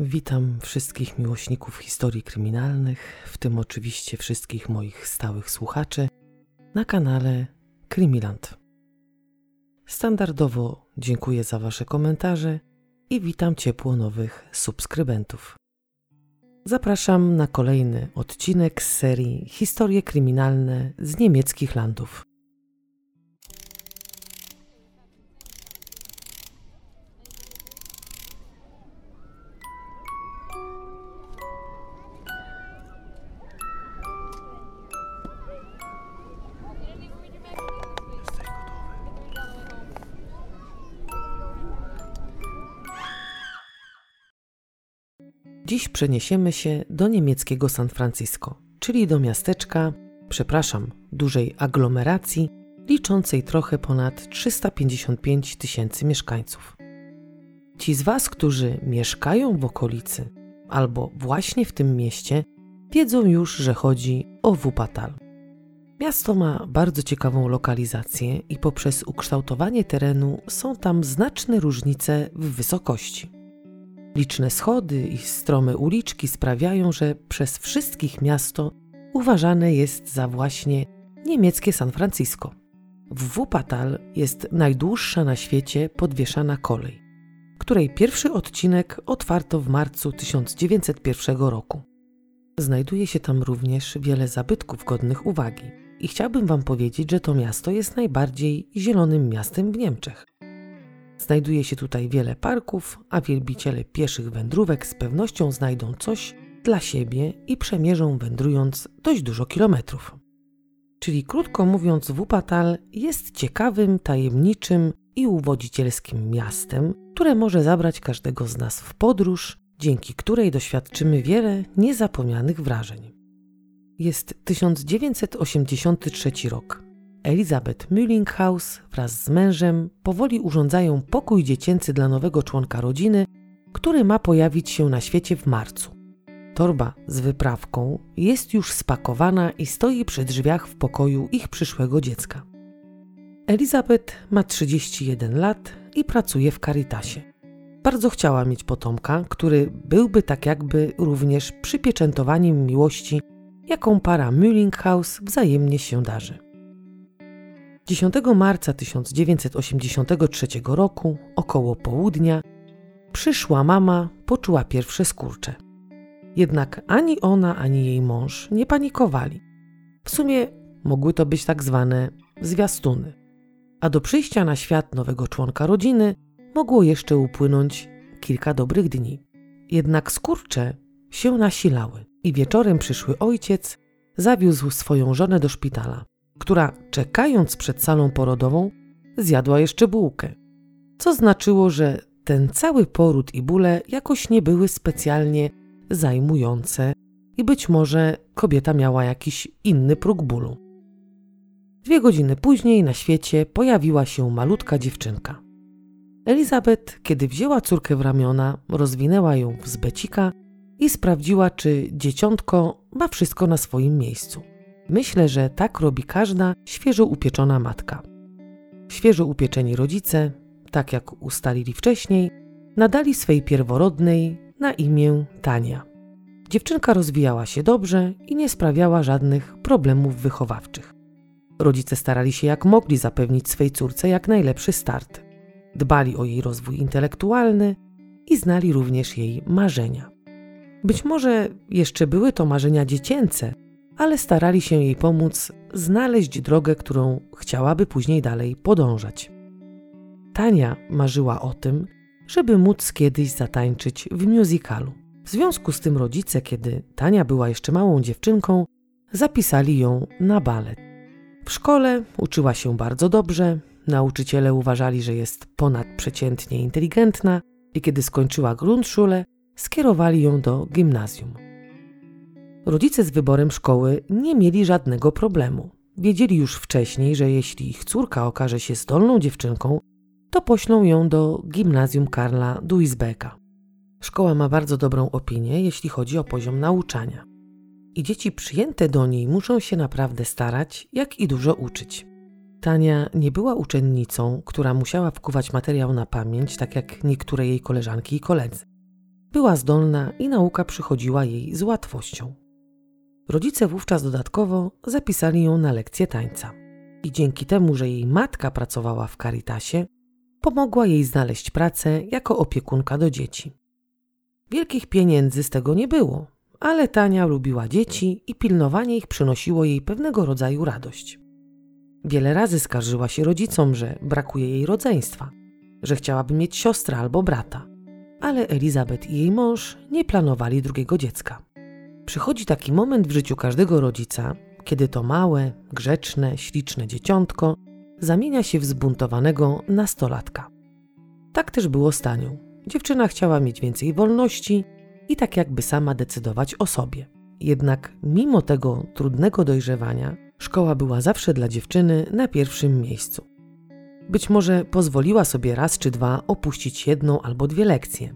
Witam wszystkich miłośników historii kryminalnych, w tym oczywiście wszystkich moich stałych słuchaczy, na kanale Krimiland. Standardowo dziękuję za Wasze komentarze i witam ciepło nowych subskrybentów. Zapraszam na kolejny odcinek z serii Historie kryminalne z niemieckich landów. Dziś przeniesiemy się do niemieckiego San Francisco, czyli do miasteczka, dużej aglomeracji liczącej trochę ponad 355 tysięcy mieszkańców. Ci z Was, którzy mieszkają w okolicy albo właśnie w tym mieście, wiedzą już, że chodzi o Wuppertal. Miasto ma bardzo ciekawą lokalizację i poprzez ukształtowanie terenu są tam znaczne różnice w wysokości. Liczne schody i strome uliczki sprawiają, że przez wszystkich miasto uważane jest za właśnie niemieckie San Francisco. W Wuppertal jest najdłuższa na świecie podwieszana kolej, której pierwszy odcinek otwarto w marcu 1901 roku. Znajduje się tam również wiele zabytków godnych uwagi i chciałbym Wam powiedzieć, że to miasto jest najbardziej zielonym miastem w Niemczech. Znajduje się tutaj wiele parków, a wielbiciele pieszych wędrówek z pewnością znajdą coś dla siebie i przemierzą, wędrując, dość dużo kilometrów. Czyli krótko mówiąc, Wuppertal jest ciekawym, tajemniczym i uwodzicielskim miastem, które może zabrać każdego z nas w podróż, dzięki której doświadczymy wiele niezapomnianych wrażeń. Jest 1983 rok. Elisabeth Mühlinghaus wraz z mężem powoli urządzają pokój dziecięcy dla nowego członka rodziny, który ma pojawić się na świecie w marcu. Torba z wyprawką jest już spakowana i stoi przy drzwiach w pokoju ich przyszłego dziecka. Elisabeth ma 31 lat i pracuje w Caritasie. Bardzo chciała mieć potomka, który byłby tak jakby również przypieczętowaniem miłości, jaką para Mühlinghaus wzajemnie się darzy. 10 marca 1983 roku, około południa, przyszła mama poczuła pierwsze skurcze. Jednak ani ona, ani jej mąż nie panikowali. W sumie mogły to być tak zwane zwiastuny. A do przyjścia na świat nowego członka rodziny mogło jeszcze upłynąć kilka dobrych dni. Jednak skurcze się nasilały i wieczorem przyszły ojciec zawiózł swoją żonę do szpitala, która czekając przed salą porodową zjadła jeszcze bułkę, co znaczyło, że ten cały poród i bóle jakoś nie były specjalnie zajmujące i być może kobieta miała jakiś inny próg bólu. 2 godziny później na świecie pojawiła się malutka dziewczynka. Elisabeth, kiedy wzięła córkę w ramiona, rozwinęła ją z becika i sprawdziła, czy dzieciątko ma wszystko na swoim miejscu. Myślę, że tak robi każda świeżo upieczona matka. Świeżo upieczeni rodzice, tak jak ustalili wcześniej, nadali swej pierworodnej na imię Tania. Dziewczynka rozwijała się dobrze i nie sprawiała żadnych problemów wychowawczych. Rodzice starali się jak mogli zapewnić swej córce jak najlepszy start. Dbali o jej rozwój intelektualny i znali również jej marzenia. Być może jeszcze były to marzenia dziecięce, ale starali się jej pomóc znaleźć drogę, którą chciałaby później dalej podążać. Tania marzyła o tym, żeby móc kiedyś zatańczyć w musicalu. W związku z tym rodzice, kiedy Tania była jeszcze małą dziewczynką, zapisali ją na balet. W szkole uczyła się bardzo dobrze, nauczyciele uważali, że jest ponadprzeciętnie inteligentna i kiedy skończyła Grundschule, skierowali ją do gimnazjum. Rodzice z wyborem szkoły nie mieli żadnego problemu. Wiedzieli już wcześniej, że jeśli ich córka okaże się zdolną dziewczynką, to poślą ją do gimnazjum Karla Duisbeka. Szkoła ma bardzo dobrą opinię, jeśli chodzi o poziom nauczania. I dzieci przyjęte do niej muszą się naprawdę starać, jak i dużo uczyć. Tania nie była uczennicą, która musiała wkuwać materiał na pamięć, tak jak niektóre jej koleżanki i koledzy. Była zdolna i nauka przychodziła jej z łatwością. Rodzice wówczas dodatkowo zapisali ją na lekcję tańca. I dzięki temu, że jej matka pracowała w Caritasie, pomogła jej znaleźć pracę jako opiekunka do dzieci. Wielkich pieniędzy z tego nie było, ale Tania lubiła dzieci i pilnowanie ich przynosiło jej pewnego rodzaju radość. Wiele razy skarżyła się rodzicom, że brakuje jej rodzeństwa, że chciałaby mieć siostrę albo brata, ale Elisabeth i jej mąż nie planowali drugiego dziecka. Przychodzi taki moment w życiu każdego rodzica, kiedy to małe, grzeczne, śliczne dzieciątko zamienia się w zbuntowanego nastolatka. Tak też było z Tanią. Dziewczyna chciała mieć więcej wolności i tak jakby sama decydować o sobie. Jednak mimo tego trudnego dojrzewania szkoła była zawsze dla dziewczyny na pierwszym miejscu. Być może pozwoliła sobie raz czy dwa opuścić jedną albo dwie lekcje,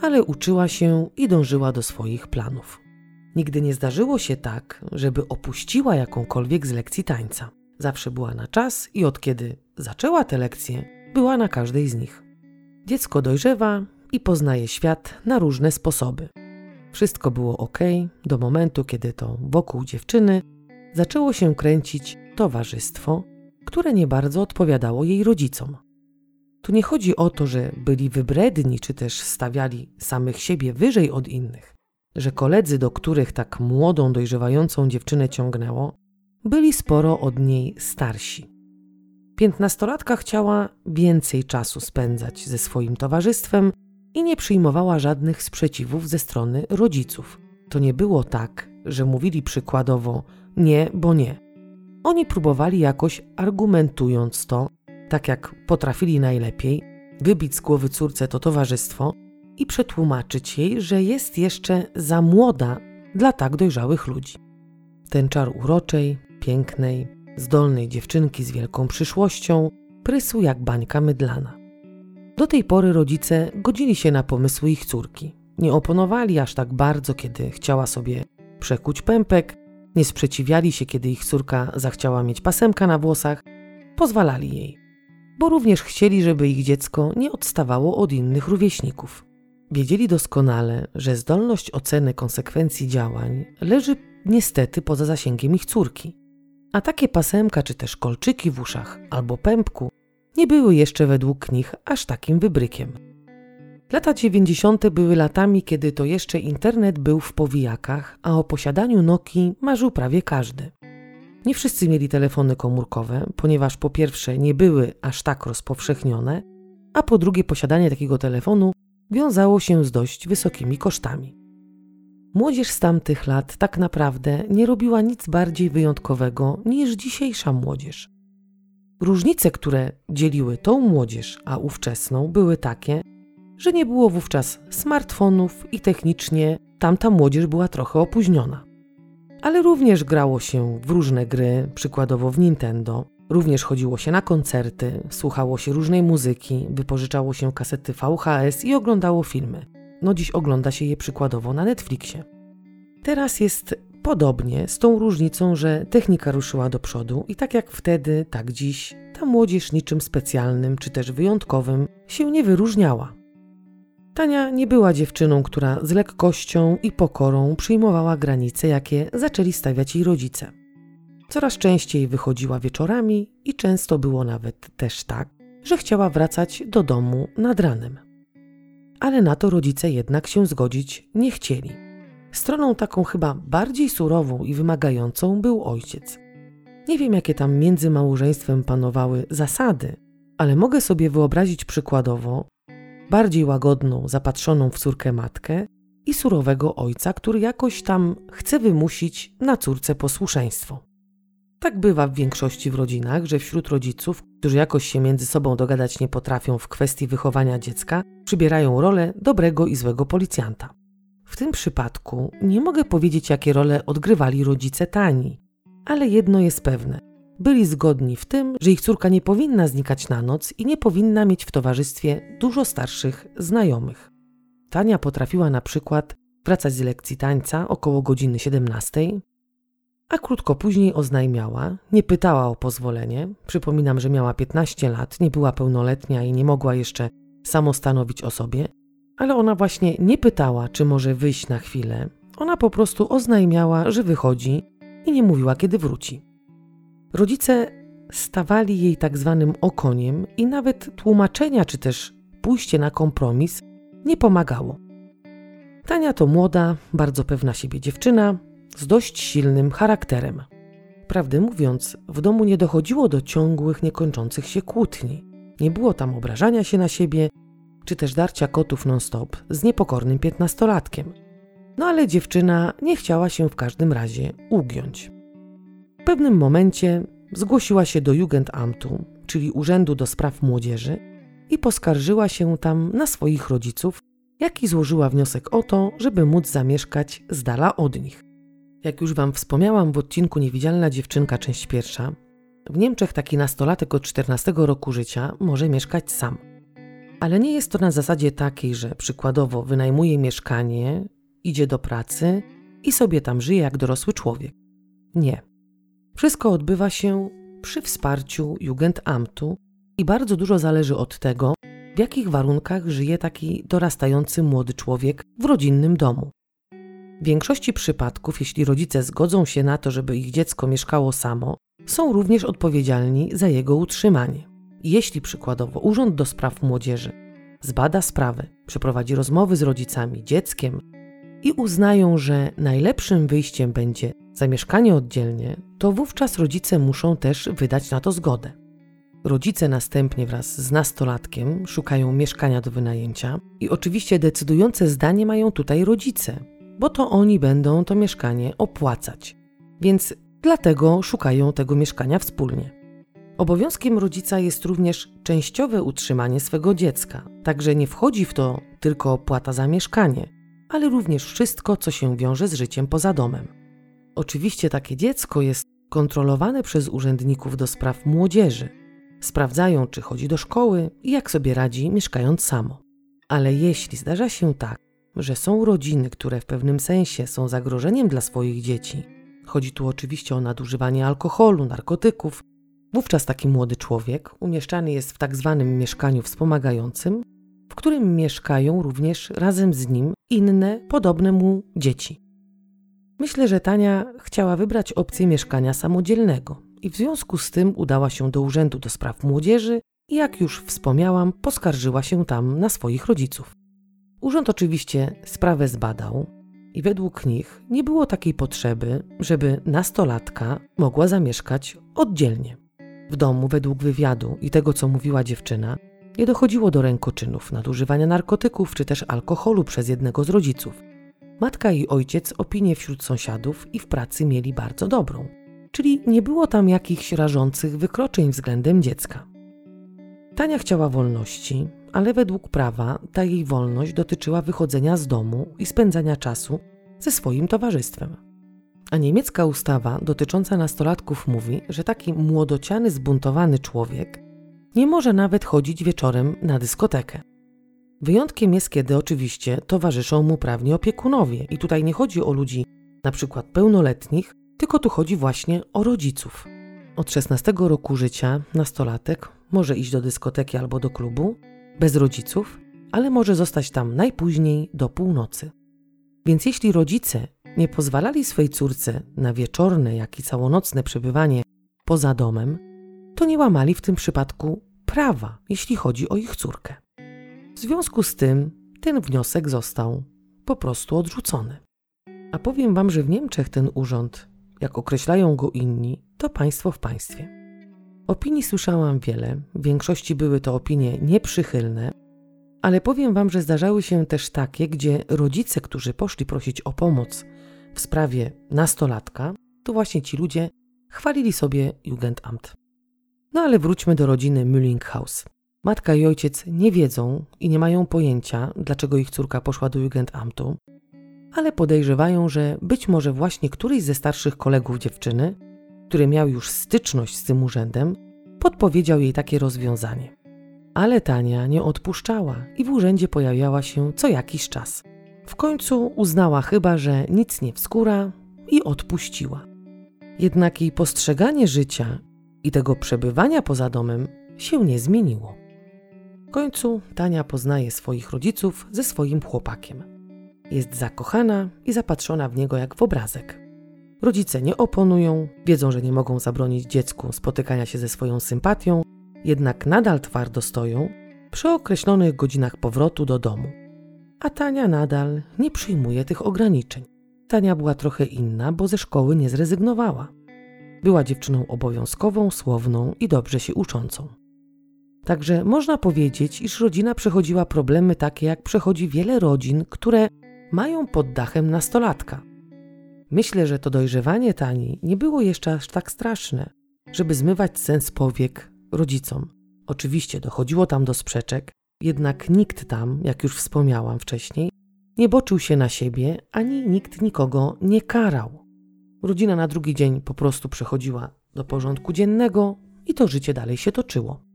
ale uczyła się i dążyła do swoich planów. Nigdy nie zdarzyło się tak, żeby opuściła jakąkolwiek z lekcji tańca. Zawsze była na czas i od kiedy zaczęła te lekcje, była na każdej z nich. Dziecko dojrzewa i poznaje świat na różne sposoby. Wszystko było okej do momentu, kiedy to wokół dziewczyny zaczęło się kręcić towarzystwo, które nie bardzo odpowiadało jej rodzicom. Tu nie chodzi o to, że byli wybredni czy też stawiali samych siebie wyżej od innych, że koledzy, do których tak młodą, dojrzewającą dziewczynę ciągnęło, byli sporo od niej starsi. Piętnastolatka chciała więcej czasu spędzać ze swoim towarzystwem i nie przyjmowała żadnych sprzeciwów ze strony rodziców. To nie było tak, że mówili przykładowo nie, bo nie. Oni próbowali jakoś argumentując to, tak jak potrafili najlepiej, wybić z głowy córce to towarzystwo i przetłumaczyć jej, że jest jeszcze za młoda dla tak dojrzałych ludzi. Ten czar uroczej, pięknej, zdolnej dziewczynki z wielką przyszłością prysł jak bańka mydlana. Do tej pory rodzice godzili się na pomysły ich córki. Nie oponowali aż tak bardzo, kiedy chciała sobie przekuć pępek, nie sprzeciwiali się, kiedy ich córka zachciała mieć pasemka na włosach, pozwalali jej, bo również chcieli, żeby ich dziecko nie odstawało od innych rówieśników. Wiedzieli doskonale, że zdolność oceny konsekwencji działań leży niestety poza zasięgiem ich córki, a takie pasemka czy też kolczyki w uszach albo pępku nie były jeszcze według nich aż takim wybrykiem. Lata 90. były latami, kiedy to jeszcze internet był w powijakach, a o posiadaniu Nokii marzył prawie każdy. Nie wszyscy mieli telefony komórkowe, ponieważ po pierwsze nie były aż tak rozpowszechnione, a po drugie posiadanie takiego telefonu wiązało się z dość wysokimi kosztami. Młodzież z tamtych lat tak naprawdę nie robiła nic bardziej wyjątkowego niż dzisiejsza młodzież. Różnice, które dzieliły tą młodzież a ówczesną, były takie, że nie było wówczas smartfonów i technicznie tamta młodzież była trochę opóźniona. Ale również grało się w różne gry, przykładowo w Nintendo, również chodziło się na koncerty, słuchało się różnej muzyki, wypożyczało się kasety VHS i oglądało filmy. No dziś ogląda się je przykładowo na Netflixie. Teraz jest podobnie, z tą różnicą, że technika ruszyła do przodu i tak jak wtedy, tak dziś ta młodzież niczym specjalnym czy też wyjątkowym się nie wyróżniała. Tania nie była dziewczyną, która z lekkością i pokorą przyjmowała granice, jakie zaczęli stawiać jej rodzice. Coraz częściej wychodziła wieczorami i często było nawet też tak, że chciała wracać do domu nad ranem. Ale na to rodzice jednak się zgodzić nie chcieli. Stroną taką chyba bardziej surową i wymagającą był ojciec. Nie wiem, jakie tam między małżeństwem panowały zasady, ale mogę sobie wyobrazić przykładowo bardziej łagodną, zapatrzoną w córkę matkę i surowego ojca, który jakoś tam chce wymusić na córce posłuszeństwo. Tak bywa w większości w rodzinach, że wśród rodziców, którzy jakoś się między sobą dogadać nie potrafią w kwestii wychowania dziecka, przybierają rolę dobrego i złego policjanta. W tym przypadku nie mogę powiedzieć, jakie role odgrywali rodzice Tani, ale jedno jest pewne. Byli zgodni w tym, że ich córka nie powinna znikać na noc i nie powinna mieć w towarzystwie dużo starszych znajomych. Tania potrafiła na przykład wracać z lekcji tańca około godziny 17:00, a krótko później oznajmiała, nie pytała o pozwolenie. Przypominam, że miała 15 lat, nie była pełnoletnia i nie mogła jeszcze samostanowić o sobie, Ale ona właśnie nie pytała, czy może wyjść na chwilę. Ona po prostu oznajmiała, że wychodzi i nie mówiła, kiedy wróci. Rodzice stawali jej tak zwanym okoniem i nawet tłumaczenia, czy też pójście na kompromis nie pomagało. Tania to młoda, bardzo pewna siebie dziewczyna z dość silnym charakterem. Prawdę mówiąc, w domu nie dochodziło do ciągłych, niekończących się kłótni. Nie było tam obrażania się na siebie, czy też darcia kotów non-stop z niepokornym piętnastolatkiem. No ale dziewczyna nie chciała się w każdym razie ugiąć. W pewnym momencie zgłosiła się do Jugendamtu, czyli Urzędu do Spraw Młodzieży, i poskarżyła się tam na swoich rodziców, jak i złożyła wniosek o to, żeby móc zamieszkać z dala od nich. Jak już Wam wspomniałam w odcinku Niewidzialna dziewczynka, część pierwsza, w Niemczech taki nastolatek od 14 roku życia może mieszkać sam. Ale nie jest to na zasadzie takiej, że przykładowo wynajmuje mieszkanie, idzie do pracy i sobie tam żyje jak dorosły człowiek. Nie. Wszystko odbywa się przy wsparciu Jugendamtu i bardzo dużo zależy od tego, w jakich warunkach żyje taki dorastający młody człowiek w rodzinnym domu. W większości przypadków, jeśli rodzice zgodzą się na to, żeby ich dziecko mieszkało samo, są również odpowiedzialni za jego utrzymanie. Jeśli przykładowo Urząd do Spraw Młodzieży zbada sprawę, przeprowadzi rozmowy z rodzicami, dzieckiem i uznają, że najlepszym wyjściem będzie zamieszkanie oddzielnie, to wówczas rodzice muszą też wydać na to zgodę. Rodzice następnie wraz z nastolatkiem szukają mieszkania do wynajęcia i oczywiście decydujące zdanie mają tutaj rodzice, bo to oni będą to mieszkanie opłacać, więc dlatego szukają tego mieszkania wspólnie. Obowiązkiem rodzica jest również częściowe utrzymanie swego dziecka, także nie wchodzi w to tylko opłata za mieszkanie, ale również wszystko, co się wiąże z życiem poza domem. Oczywiście takie dziecko jest kontrolowane przez urzędników do spraw młodzieży. Sprawdzają, czy chodzi do szkoły i jak sobie radzi, mieszkając samo. Ale jeśli zdarza się tak, że są rodziny, które w pewnym sensie są zagrożeniem dla swoich dzieci, chodzi tu oczywiście o nadużywanie alkoholu, narkotyków, wówczas taki młody człowiek umieszczany jest w tak zwanym mieszkaniu wspomagającym, w którym mieszkają również razem z nim inne, podobne mu dzieci. Myślę, że Tania chciała wybrać opcję mieszkania samodzielnego i w związku z tym udała się do Urzędu do Spraw Młodzieży i jak już wspomniałam, poskarżyła się tam na swoich rodziców. Urząd oczywiście sprawę zbadał i według nich nie było takiej potrzeby, żeby nastolatka mogła zamieszkać oddzielnie. W domu według wywiadu i tego, co mówiła dziewczyna, nie dochodziło do rękoczynów, nadużywania narkotyków czy też alkoholu przez jednego z rodziców. Matka i ojciec opinię wśród sąsiadów i w pracy mieli bardzo dobrą, czyli nie było tam jakichś rażących wykroczeń względem dziecka. Tania chciała wolności, ale według prawa ta jej wolność dotyczyła wychodzenia z domu i spędzania czasu ze swoim towarzystwem. A niemiecka ustawa dotycząca nastolatków mówi, że taki młodociany, zbuntowany człowiek nie może nawet chodzić wieczorem na dyskotekę. Wyjątkiem jest, kiedy oczywiście towarzyszą mu prawni opiekunowie i tutaj nie chodzi o ludzi na przykład pełnoletnich, tylko tu chodzi właśnie o rodziców. Od 16 roku życia nastolatek może iść do dyskoteki albo do klubu bez rodziców, ale może zostać tam najpóźniej do północy. Więc jeśli rodzice nie pozwalali swej córce na wieczorne, jak i całonocne przebywanie poza domem, to nie łamali w tym przypadku prawa, jeśli chodzi o ich córkę. W związku z tym ten wniosek został po prostu odrzucony. A powiem Wam, że w Niemczech ten urząd, jak określają go inni, to państwo w państwie. Opinii słyszałam wiele, w większości były to opinie nieprzychylne, ale powiem Wam, że zdarzały się też takie, gdzie rodzice, którzy poszli prosić o pomoc w sprawie nastolatka, to właśnie ci ludzie chwalili sobie Jugendamt. No ale wróćmy do rodziny Mühlinghaus. Matka i ojciec nie wiedzą i nie mają pojęcia, dlaczego ich córka poszła do Jugendamtu, ale podejrzewają, że być może właśnie któryś ze starszych kolegów dziewczyny, który miał już styczność z tym urzędem, podpowiedział jej takie rozwiązanie. Ale Tania nie odpuszczała i w urzędzie pojawiała się co jakiś czas. W końcu uznała chyba, że nic nie wskóra i odpuściła. Jednak jej postrzeganie życia i tego przebywania poza domem się nie zmieniło. końcu Tania poznaje swoich rodziców ze swoim chłopakiem. Jest zakochana i zapatrzona w niego jak w obrazek. Rodzice nie oponują, wiedzą, że nie mogą zabronić dziecku spotykania się ze swoją sympatią, jednak nadal twardo stoją przy określonych godzinach powrotu do domu. A Tania nadal nie przyjmuje tych ograniczeń. Tania była trochę inna, bo ze szkoły nie zrezygnowała. Była dziewczyną obowiązkową, słowną i dobrze się uczącą. Także można powiedzieć, iż rodzina przechodziła problemy takie, jak przechodzi wiele rodzin, które mają pod dachem nastolatka. Myślę, że to dojrzewanie Tani nie było jeszcze aż tak straszne, żeby zmywać sen z powiek rodzicom. Oczywiście dochodziło tam do sprzeczek, jednak nikt tam, jak już wspomniałam wcześniej, nie boczył się na siebie, ani nikt nikogo nie karał. Rodzina na drugi dzień po prostu przechodziła do porządku dziennego i to życie dalej się toczyło.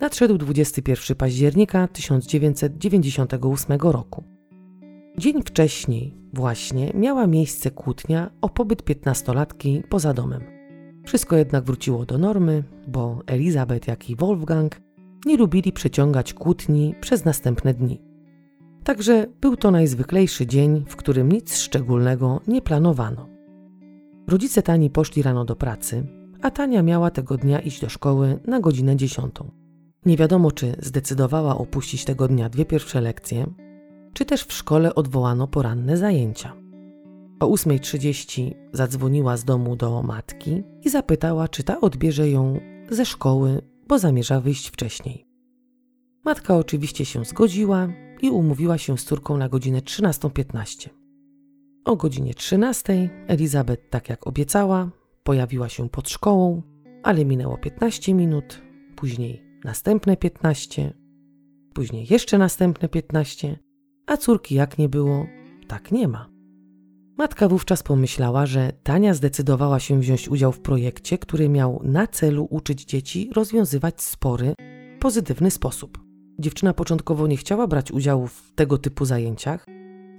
Nadszedł 21 października 1998 roku. Dzień wcześniej właśnie miała miejsce kłótnia o pobyt 15-latki poza domem. Wszystko jednak wróciło do normy, bo Elisabeth, jak i Wolfgang nie lubili przeciągać kłótni przez następne dni. Także był to najzwyklejszy dzień, w którym nic szczególnego nie planowano. Rodzice Tani poszli rano do pracy, a Tania miała tego dnia iść do szkoły na godzinę 10. Nie wiadomo, czy zdecydowała opuścić tego dnia 2 pierwsze lekcje, czy też w szkole odwołano poranne zajęcia. O 8:30 zadzwoniła z domu do matki i zapytała, czy ta odbierze ją ze szkoły, bo zamierza wyjść wcześniej. Matka oczywiście się zgodziła i umówiła się z córką na godzinę 13:15. O godzinie 13:00 Elisabeth, tak jak obiecała, pojawiła się pod szkołą, ale minęło 15 minut, później następne 15, później jeszcze następne 15, a córki jak nie było, tak nie ma. Matka wówczas pomyślała, że Tania zdecydowała się wziąć udział w projekcie, który miał na celu uczyć dzieci rozwiązywać spory w pozytywny sposób. Dziewczyna początkowo nie chciała brać udziału w tego typu zajęciach,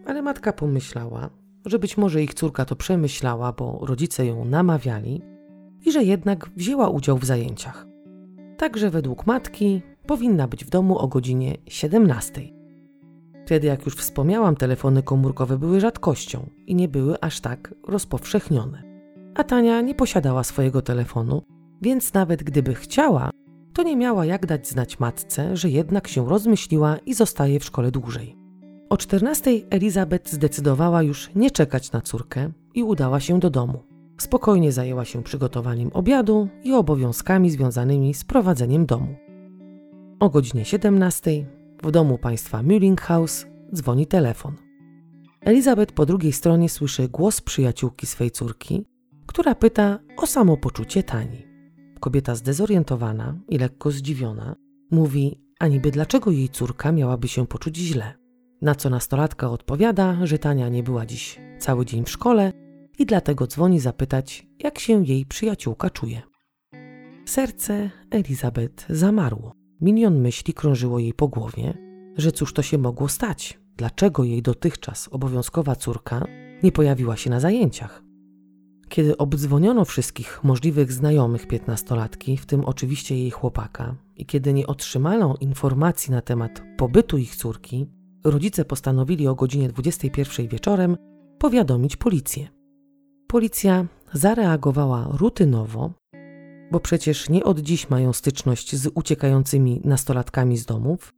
ale matka pomyślała, że być może ich córka to przemyślała, bo rodzice ją namawiali i że jednak wzięła udział w zajęciach. Także według matki powinna być w domu o godzinie 17:00. Wtedy, jak już wspomniałam, telefony komórkowe były rzadkością i nie były aż tak rozpowszechnione. A Tania nie posiadała swojego telefonu, więc nawet gdyby chciała, to nie miała jak dać znać matce, że jednak się rozmyśliła i zostaje w szkole dłużej. O 14:00 Elisabeth zdecydowała już nie czekać na córkę i udała się do domu. Spokojnie zajęła się przygotowaniem obiadu i obowiązkami związanymi z prowadzeniem domu. O godzinie 17:00 w domu państwa Mühlinghaus dzwoni telefon. Elisabeth po drugiej stronie słyszy głos przyjaciółki swej córki, która pyta o samopoczucie Tani. Kobieta zdezorientowana i lekko zdziwiona mówi, a niby dlaczego jej córka miałaby się poczuć źle. Na co nastolatka odpowiada, że Tania nie była dziś cały dzień w szkole i dlatego dzwoni zapytać, jak się jej przyjaciółka czuje. Serce Elisabeth zamarło. Milion myśli krążyło jej po głowie, że cóż to się mogło stać, dlaczego jej dotychczas obowiązkowa córka nie pojawiła się na zajęciach. Kiedy obdzwoniono wszystkich możliwych znajomych 15-latki, w tym oczywiście jej chłopaka, i kiedy nie otrzymano informacji na temat pobytu ich córki, rodzice postanowili o godzinie 21:00 wieczorem powiadomić policję. Policja zareagowała rutynowo, bo przecież nie od dziś mają styczność z uciekającymi nastolatkami z domów,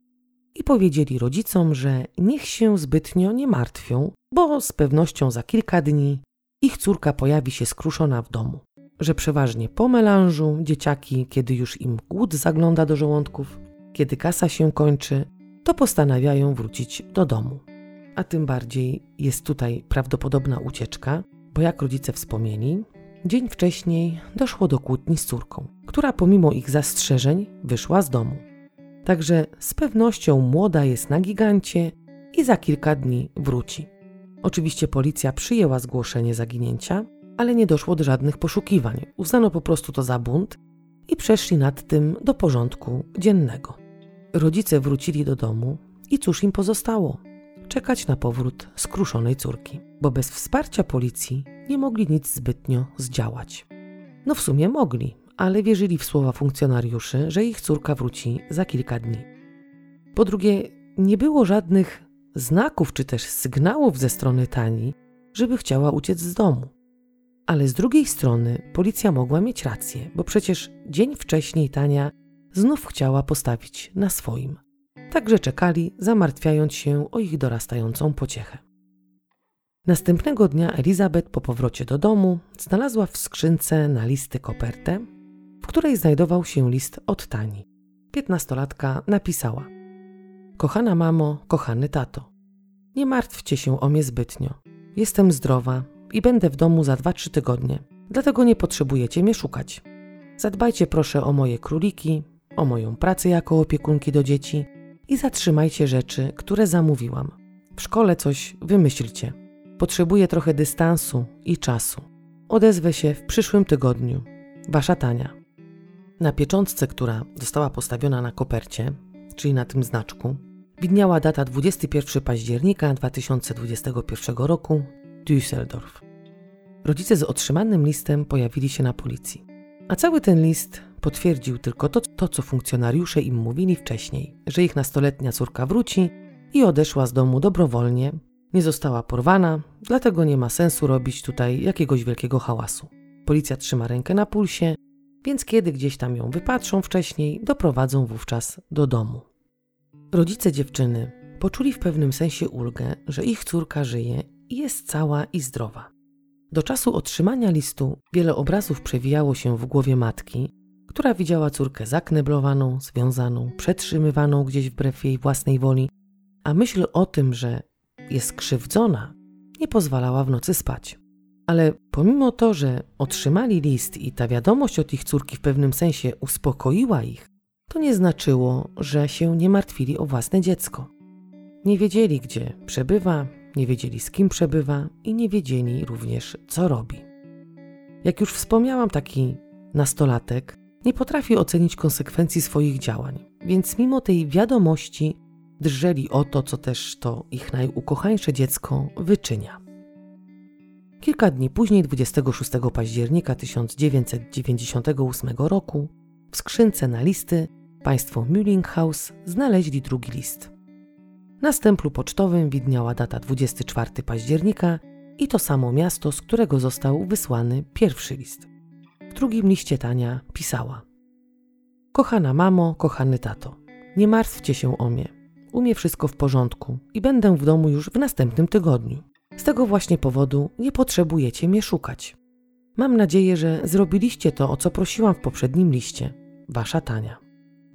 i powiedzieli rodzicom, że niech się zbytnio nie martwią, bo z pewnością za kilka dni ich córka pojawi się skruszona w domu, że przeważnie po melanżu dzieciaki, kiedy już im głód zagląda do żołądków, kiedy kasa się kończy, to postanawiają wrócić do domu. A tym bardziej jest tutaj prawdopodobna ucieczka, bo jak rodzice wspomnieli, dzień wcześniej doszło do kłótni z córką, która pomimo ich zastrzeżeń wyszła z domu. Także z pewnością młoda jest na gigancie i za kilka dni wróci. Oczywiście policja przyjęła zgłoszenie zaginięcia, ale nie doszło do żadnych poszukiwań. Uznano po prostu to za bunt i przeszli nad tym do porządku dziennego. Rodzice wrócili do domu i cóż im pozostało? Czekać na powrót skruszonej córki, bo bez wsparcia policji nie mogli nic zbytnio zdziałać. No w sumie mogli, ale wierzyli w słowa funkcjonariuszy, że ich córka wróci za kilka dni. Po drugie, nie było żadnych znaków czy też sygnałów ze strony Tani, żeby chciała uciec z domu. Ale z drugiej strony policja mogła mieć rację, bo przecież dzień wcześniej Tania znów chciała postawić na swoim. Także czekali, zamartwiając się o ich dorastającą pociechę. Następnego dnia Elisabeth po powrocie do domu znalazła w skrzynce na listy kopertę, w której znajdował się list od Tani. 15-latka napisała: „Kochana mamo, kochany tato, nie martwcie się o mnie zbytnio. Jestem zdrowa i będę w domu za 2-3 tygodnie, dlatego nie potrzebujecie mnie szukać. Zadbajcie proszę o moje króliki, o moją pracę jako opiekunki do dzieci i zatrzymajcie rzeczy, które zamówiłam. W szkole coś wymyślcie. Potrzebuję trochę dystansu i czasu. Odezwę się w przyszłym tygodniu. Wasza Tania”. Na pieczątce, która została postawiona na kopercie, czyli na tym znaczku, widniała data 21 października 2021 roku, Düsseldorf. Rodzice z otrzymanym listem pojawili się na policji. A cały ten list potwierdził tylko to, co funkcjonariusze im mówili wcześniej, że ich nastoletnia córka wróci i odeszła z domu dobrowolnie, nie została porwana, dlatego nie ma sensu robić tutaj jakiegoś wielkiego hałasu. Policja trzyma rękę na pulsie, więc kiedy gdzieś tam ją wypatrzą wcześniej, doprowadzą wówczas do domu. Rodzice dziewczyny poczuli w pewnym sensie ulgę, że ich córka żyje i jest cała i zdrowa. Do czasu otrzymania listu wiele obrazów przewijało się w głowie matki, która widziała córkę zakneblowaną, związaną, przetrzymywaną gdzieś wbrew jej własnej woli, a myśl o tym, że jest krzywdzona, nie pozwalała w nocy spać. Ale pomimo to, że otrzymali list i ta wiadomość od ich córki w pewnym sensie uspokoiła ich, to nie znaczyło, że się nie martwili o własne dziecko. Nie wiedzieli, gdzie przebywa, nie wiedzieli, z kim przebywa i nie wiedzieli również, co robi. Jak już wspomniałam, taki nastolatek nie potrafi ocenić konsekwencji swoich działań, więc mimo tej wiadomości drżeli o to, co też to ich najukochańsze dziecko wyczynia. Kilka dni później, 26 października 1998 roku, w skrzynce na listy państwo Mühlinghaus znaleźli drugi list. Na stemplu pocztowym widniała data 24 października i to samo miasto, z którego został wysłany pierwszy list. W drugim liście Tania pisała: „Kochana mamo, kochany tato, nie martwcie się o mnie. U mnie wszystko w porządku i będę w domu już w następnym tygodniu. Z tego właśnie powodu nie potrzebujecie mnie szukać. Mam nadzieję, że zrobiliście to, o co prosiłam w poprzednim liście. Wasza Tania”.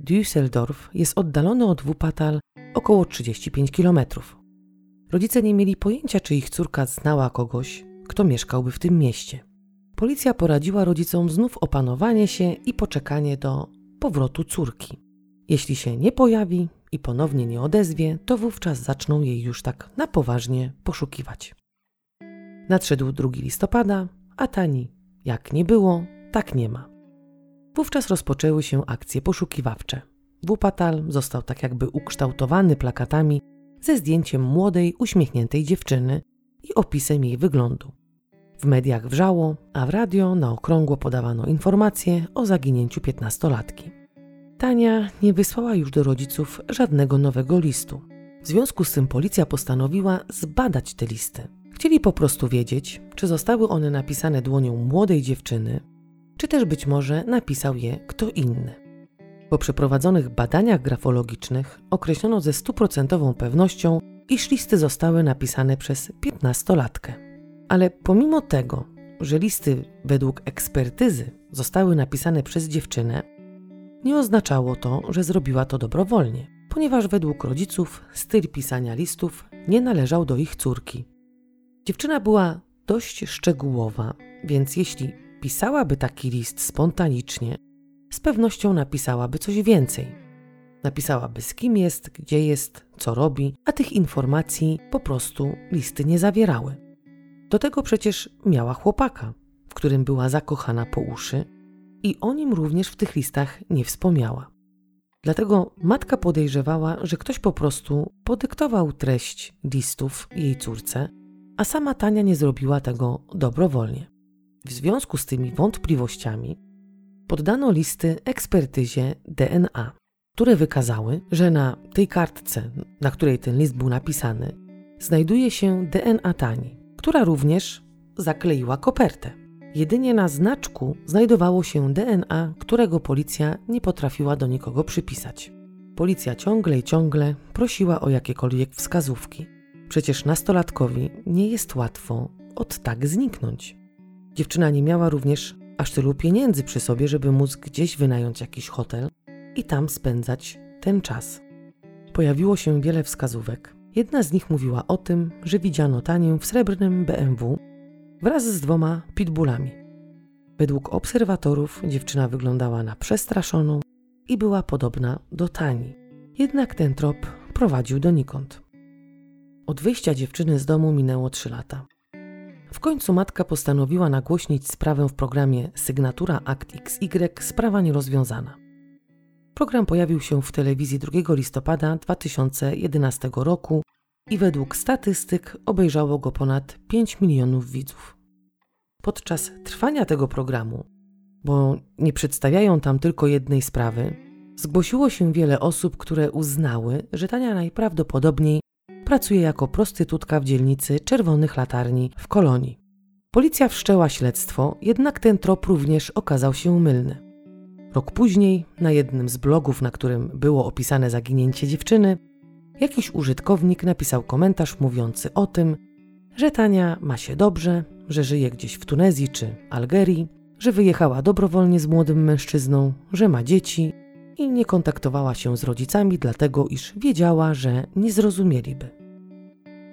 Düsseldorf jest oddalony od Wuppertal około 35 km. Rodzice nie mieli pojęcia, czy ich córka znała kogoś, kto mieszkałby w tym mieście. Policja poradziła rodzicom znów opanowanie się i poczekanie do powrotu córki. Jeśli się nie pojawi i ponownie nie odezwie, to wówczas zaczną jej już tak na poważnie poszukiwać. Nadszedł 2 listopada, a Tani jak nie było, tak nie ma. Wówczas rozpoczęły się akcje poszukiwawcze. Wuppertal został tak jakby ukształtowany plakatami ze zdjęciem młodej, uśmiechniętej dziewczyny i opisem jej wyglądu. W mediach wrzało, a w radio na okrągło podawano informacje o zaginięciu 15-latki. Tania nie wysłała już do rodziców żadnego nowego listu. W związku z tym policja postanowiła zbadać te listy. Chcieli po prostu wiedzieć, czy zostały one napisane dłonią młodej dziewczyny, czy też być może napisał je kto inny. Po przeprowadzonych badaniach grafologicznych określono ze 100% pewnością, iż listy zostały napisane przez 15-latkę. Ale pomimo tego, że listy według ekspertyzy zostały napisane przez dziewczynę, nie oznaczało to, że zrobiła to dobrowolnie, ponieważ według rodziców styl pisania listów nie należał do ich córki. Dziewczyna była dość szczegółowa, więc jeśli pisałaby taki list spontanicznie, z pewnością napisałaby coś więcej. Napisałaby, z kim jest, gdzie jest, co robi, a tych informacji po prostu listy nie zawierały. Do tego przecież miała chłopaka, w którym była zakochana po uszy, i o nim również w tych listach nie wspomniała. Dlatego matka podejrzewała, że ktoś po prostu podyktował treść listów jej córce, a sama Tania nie zrobiła tego dobrowolnie. W związku z tymi wątpliwościami poddano listy ekspertyzie DNA. które wykazały, że na tej kartce, na której ten list był napisany, znajduje się DNA Tani, która również zakleiła kopertę. Jedynie na znaczku znajdowało się DNA, którego policja nie potrafiła do nikogo przypisać. Policja ciągle i ciągle prosiła o jakiekolwiek wskazówki. Przecież nastolatkowi nie jest łatwo od tak zniknąć. Dziewczyna nie miała również aż tylu pieniędzy przy sobie, żeby móc gdzieś wynająć jakiś hotel i tam spędzać ten czas. Pojawiło się wiele wskazówek. Jedna z nich mówiła o tym, że widziano Tanię w srebrnym BMW wraz z 2 pitbullami. Według obserwatorów dziewczyna wyglądała na przestraszoną i była podobna do Tani. Jednak ten trop prowadził donikąd. Od wyjścia dziewczyny z domu minęło 3 lata. W końcu matka postanowiła nagłośnić sprawę w programie Sygnatura Akt XY Sprawa nierozwiązana. Program pojawił się w telewizji 2 listopada 2011 roku i według statystyk obejrzało go ponad 5 milionów widzów. Podczas trwania tego programu, bo nie przedstawiają tam tylko jednej sprawy, zgłosiło się wiele osób, które uznały, że Tania najprawdopodobniej pracuje jako prostytutka w dzielnicy Czerwonych Latarni w Kolonii. Policja wszczęła śledztwo, jednak ten trop również okazał się mylny. Rok później, na jednym z blogów, na którym było opisane zaginięcie dziewczyny, jakiś użytkownik napisał komentarz mówiący o tym, że Tania ma się dobrze, że żyje gdzieś w Tunezji czy Algierii, że wyjechała dobrowolnie z młodym mężczyzną, że ma dzieci i nie kontaktowała się z rodzicami, dlatego iż wiedziała, że nie zrozumieliby.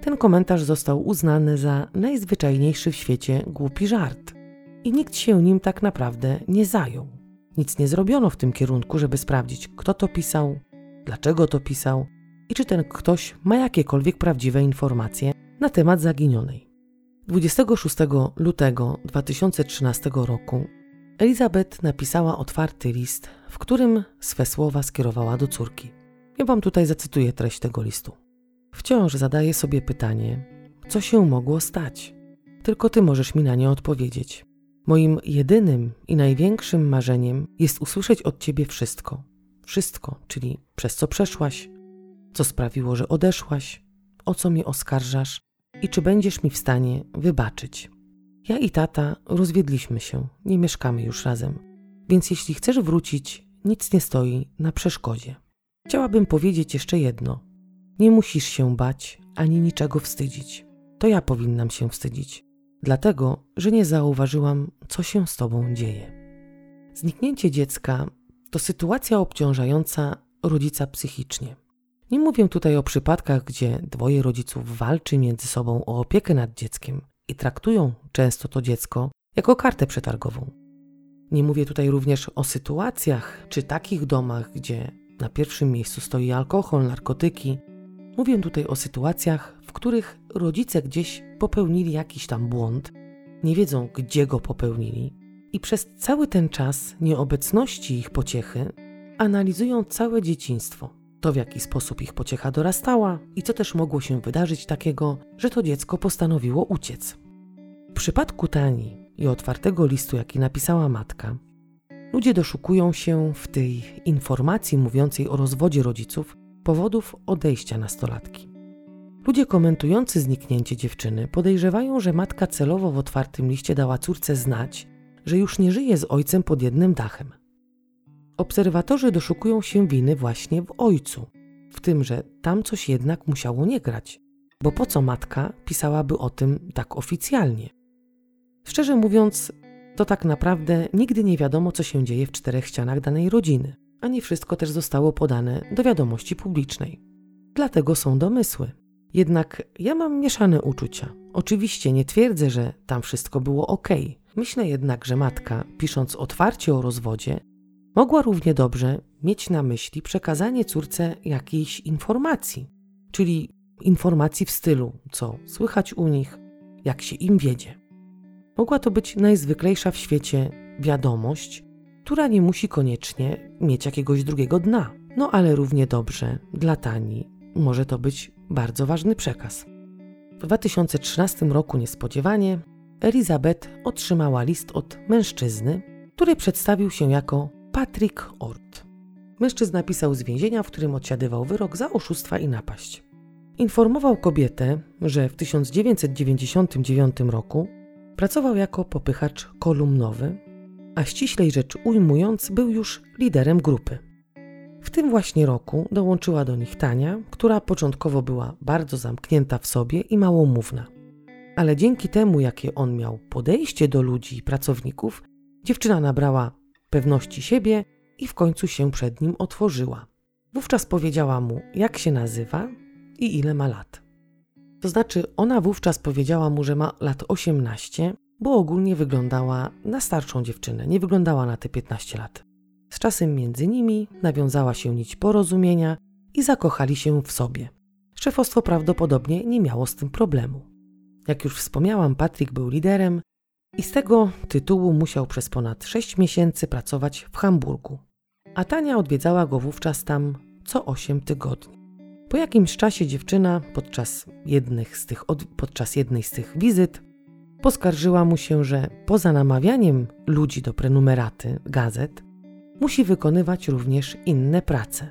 Ten komentarz został uznany za najzwyczajniejszy w świecie głupi żart i nikt się nim tak naprawdę nie zajął. Nic nie zrobiono w tym kierunku, żeby sprawdzić, kto to pisał, dlaczego to pisał i czy ten ktoś ma jakiekolwiek prawdziwe informacje na temat zaginionej. 26 lutego 2013 roku Elisabeth napisała otwarty list, w którym swe słowa skierowała do córki. Ja wam tutaj zacytuję treść tego listu. Wciąż zadaję sobie pytanie, co się mogło stać? Tylko ty możesz mi na nie odpowiedzieć. Moim jedynym i największym marzeniem jest usłyszeć od ciebie wszystko. Wszystko, czyli przez co przeszłaś, co sprawiło, że odeszłaś, o co mnie oskarżasz i czy będziesz mi w stanie wybaczyć. Ja i tata rozwiedliśmy się, nie mieszkamy już razem, więc jeśli chcesz wrócić, nic nie stoi na przeszkodzie. Chciałabym powiedzieć jeszcze jedno. Nie musisz się bać ani niczego wstydzić. To ja powinnam się wstydzić. Dlatego, że nie zauważyłam, co się z tobą dzieje. Zniknięcie dziecka to sytuacja obciążająca rodzica psychicznie. Nie mówię tutaj o przypadkach, gdzie 2 rodziców walczy między sobą o opiekę nad dzieckiem i traktują często to dziecko jako kartę przetargową. Nie mówię tutaj również o sytuacjach czy takich domach, gdzie na pierwszym miejscu stoi alkohol, narkotyki. Mówię tutaj o sytuacjach, w których rodzice gdzieś popełnili jakiś tam błąd, nie wiedzą, gdzie go popełnili i przez cały ten czas nieobecności ich pociechy analizują całe dzieciństwo, to w jaki sposób ich pociecha dorastała i co też mogło się wydarzyć takiego, że to dziecko postanowiło uciec. W przypadku Tani i otwartego listu, jaki napisała matka, ludzie doszukują się w tej informacji mówiącej o rozwodzie rodziców powodów odejścia nastolatki. Ludzie komentujący zniknięcie dziewczyny podejrzewają, że matka celowo w otwartym liście dała córce znać, że już nie żyje z ojcem pod jednym dachem. Obserwatorzy doszukują się winy właśnie w ojcu, w tym, że tam coś jednak musiało nie grać, bo po co matka pisałaby o tym tak oficjalnie? Szczerze mówiąc, to tak naprawdę nigdy nie wiadomo, co się dzieje w 4 ścianach danej rodziny, a nie wszystko też zostało podane do wiadomości publicznej. Dlatego są domysły. Jednak ja mam mieszane uczucia. Oczywiście nie twierdzę, że tam wszystko było okej. Myślę jednak, że matka, pisząc otwarcie o rozwodzie, mogła równie dobrze mieć na myśli przekazanie córce jakiejś informacji, czyli informacji w stylu, co słychać u nich, jak się im wiedzie. Mogła to być najzwyklejsza w świecie wiadomość, która nie musi koniecznie mieć jakiegoś drugiego dna. No ale równie dobrze dla Tani może to być bardzo ważny przekaz. W 2013 roku niespodziewanie Elisabeth otrzymała list od mężczyzny, który przedstawił się jako Patrick Ort. mężczyzna pisał z więzienia, w którym odsiadywał wyrok za oszustwa i napaść. Informował kobietę, że w 1999 roku pracował jako popychacz kolumnowy, a ściślej rzecz ujmując był już liderem grupy. W tym właśnie roku dołączyła do nich Tania, która początkowo była bardzo zamknięta w sobie i małomówna. Ale dzięki temu, jakie on miał podejście do ludzi i pracowników, dziewczyna nabrała pewności siebie i w końcu się przed nim otworzyła. Wówczas powiedziała mu, jak się nazywa i ile ma lat. To znaczy, ona wówczas powiedziała mu, że ma lat 18, bo ogólnie wyglądała na starszą dziewczynę, nie wyglądała na te 15 lat. Z czasem między nimi nawiązała się nić porozumienia i zakochali się w sobie. Szefostwo prawdopodobnie nie miało z tym problemu. Jak już wspomniałam, Patrick był liderem i z tego tytułu musiał przez ponad 6 miesięcy pracować w Hamburgu. A Tania odwiedzała go wówczas tam co 8 tygodni. Po jakimś czasie dziewczyna podczas jednej z tych wizyt poskarżyła mu się, że poza namawianiem ludzi do prenumeraty gazet musi wykonywać również inne prace.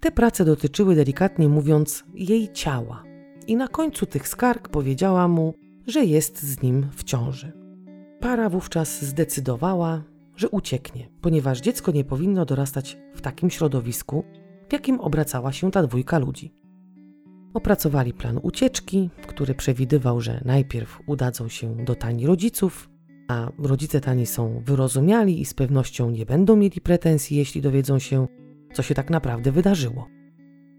Te prace dotyczyły, delikatnie mówiąc, jej ciała. I na końcu tych skarg powiedziała mu, że jest z nim w ciąży. Para wówczas zdecydowała, że ucieknie, ponieważ dziecko nie powinno dorastać w takim środowisku, w jakim obracała się ta dwójka ludzi. Opracowali plan ucieczki, który przewidywał, że najpierw udadzą się do Tani rodziców, a rodzice Tani są wyrozumiali i z pewnością nie będą mieli pretensji, jeśli dowiedzą się, co się tak naprawdę wydarzyło.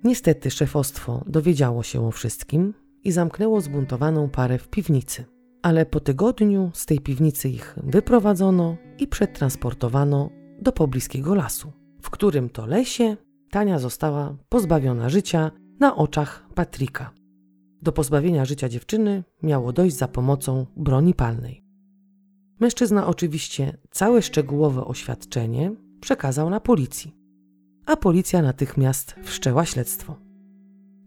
Niestety szefostwo dowiedziało się o wszystkim i zamknęło zbuntowaną parę w piwnicy. Ale po tygodniu z tej piwnicy ich wyprowadzono i przetransportowano do pobliskiego lasu, w którym to lesie Tania została pozbawiona życia na oczach Patricka. Do pozbawienia życia dziewczyny miało dojść za pomocą broni palnej. Mężczyzna oczywiście całe szczegółowe oświadczenie przekazał na policji, a policja natychmiast wszczęła śledztwo.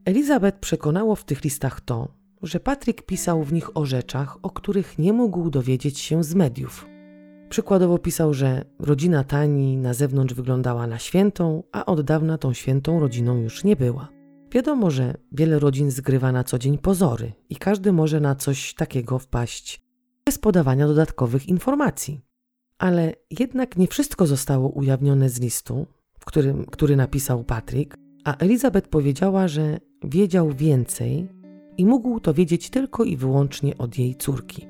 Elisabeth przekonało w tych listach to, że Patrick pisał w nich o rzeczach, o których nie mógł dowiedzieć się z mediów. Przykładowo pisał, że rodzina Tani na zewnątrz wyglądała na świętą, a od dawna tą świętą rodziną już nie była. Wiadomo, że wiele rodzin zgrywa na co dzień pozory i każdy może na coś takiego wpaść bez podawania dodatkowych informacji. Ale jednak nie wszystko zostało ujawnione z listu, który napisał Patrick, a Elisabeth powiedziała, że wiedział więcej i mógł to wiedzieć tylko i wyłącznie od jej córki.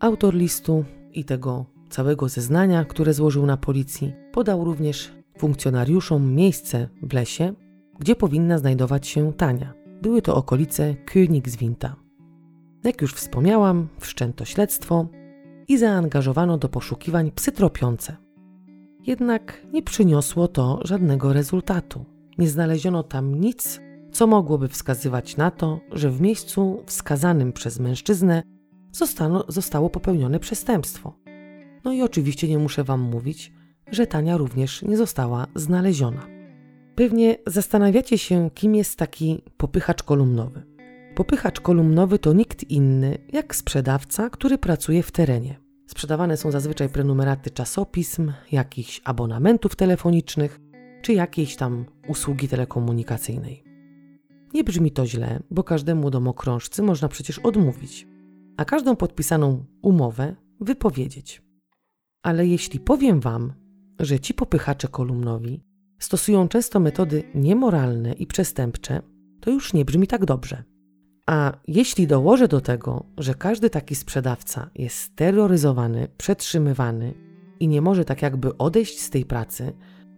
Autor listu i tego całego zeznania, które złożył na policji, podał również funkcjonariuszom miejsce w lesie, gdzie powinna znajdować się Tania. Były to okolice Königswinter. Jak już wspomniałam, wszczęto śledztwo i zaangażowano do poszukiwań psy tropiące. Jednak nie przyniosło to żadnego rezultatu. Nie znaleziono tam nic, co mogłoby wskazywać na to, że w miejscu wskazanym przez mężczyznę zostało popełnione przestępstwo. No i oczywiście nie muszę Wam mówić, że Tania również nie została znaleziona. Pewnie zastanawiacie się, kim jest taki popychacz kolumnowy. Popychacz kolumnowy to nikt inny jak sprzedawca, który pracuje w terenie. Sprzedawane są zazwyczaj prenumeraty czasopism, jakichś abonamentów telefonicznych czy jakiejś tam usługi telekomunikacyjnej. Nie brzmi to źle, bo każdemu domokrążcy można przecież odmówić, a każdą podpisaną umowę wypowiedzieć. Ale jeśli powiem Wam, że ci popychacze kolumnowi stosują często metody niemoralne i przestępcze, to już nie brzmi tak dobrze. A jeśli dołożę do tego, że każdy taki sprzedawca jest terroryzowany, przetrzymywany i nie może tak jakby odejść z tej pracy,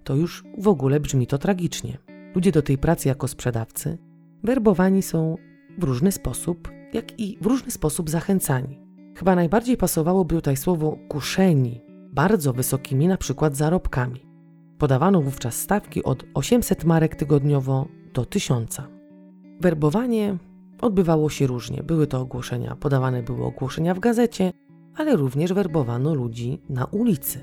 to już w ogóle brzmi to tragicznie. Ludzie do tej pracy jako sprzedawcy werbowani są w różny sposób, jak i w różny sposób zachęcani. Chyba najbardziej pasowałoby tutaj słowo kuszeni bardzo wysokimi na przykład zarobkami. Podawano wówczas stawki od 800 marek tygodniowo do 1000. Werbowanie odbywało się różnie. Podawane były ogłoszenia w gazecie, ale również werbowano ludzi na ulicy.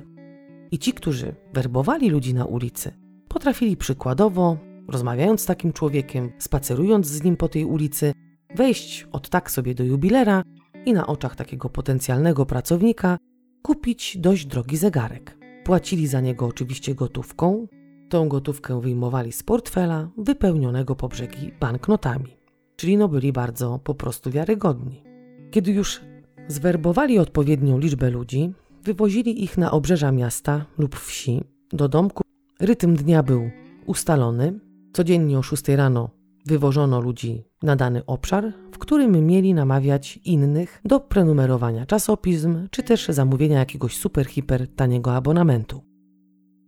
I ci, którzy werbowali ludzi na ulicy, potrafili przykładowo, rozmawiając z takim człowiekiem, spacerując z nim po tej ulicy, wejść od tak sobie do jubilera i na oczach takiego potencjalnego pracownika kupić dość drogi zegarek. Płacili za niego oczywiście gotówką, Tą gotówkę wyjmowali z portfela wypełnionego po brzegi banknotami. Czyli byli bardzo po prostu wiarygodni. Kiedy już zwerbowali odpowiednią liczbę ludzi, wywozili ich na obrzeża miasta lub wsi do domku. Rytm dnia był ustalony. Codziennie o 6 rano wywożono ludzi na dany obszar, w którym mieli namawiać innych do prenumerowania czasopism czy też zamówienia jakiegoś super-hiper taniego abonamentu.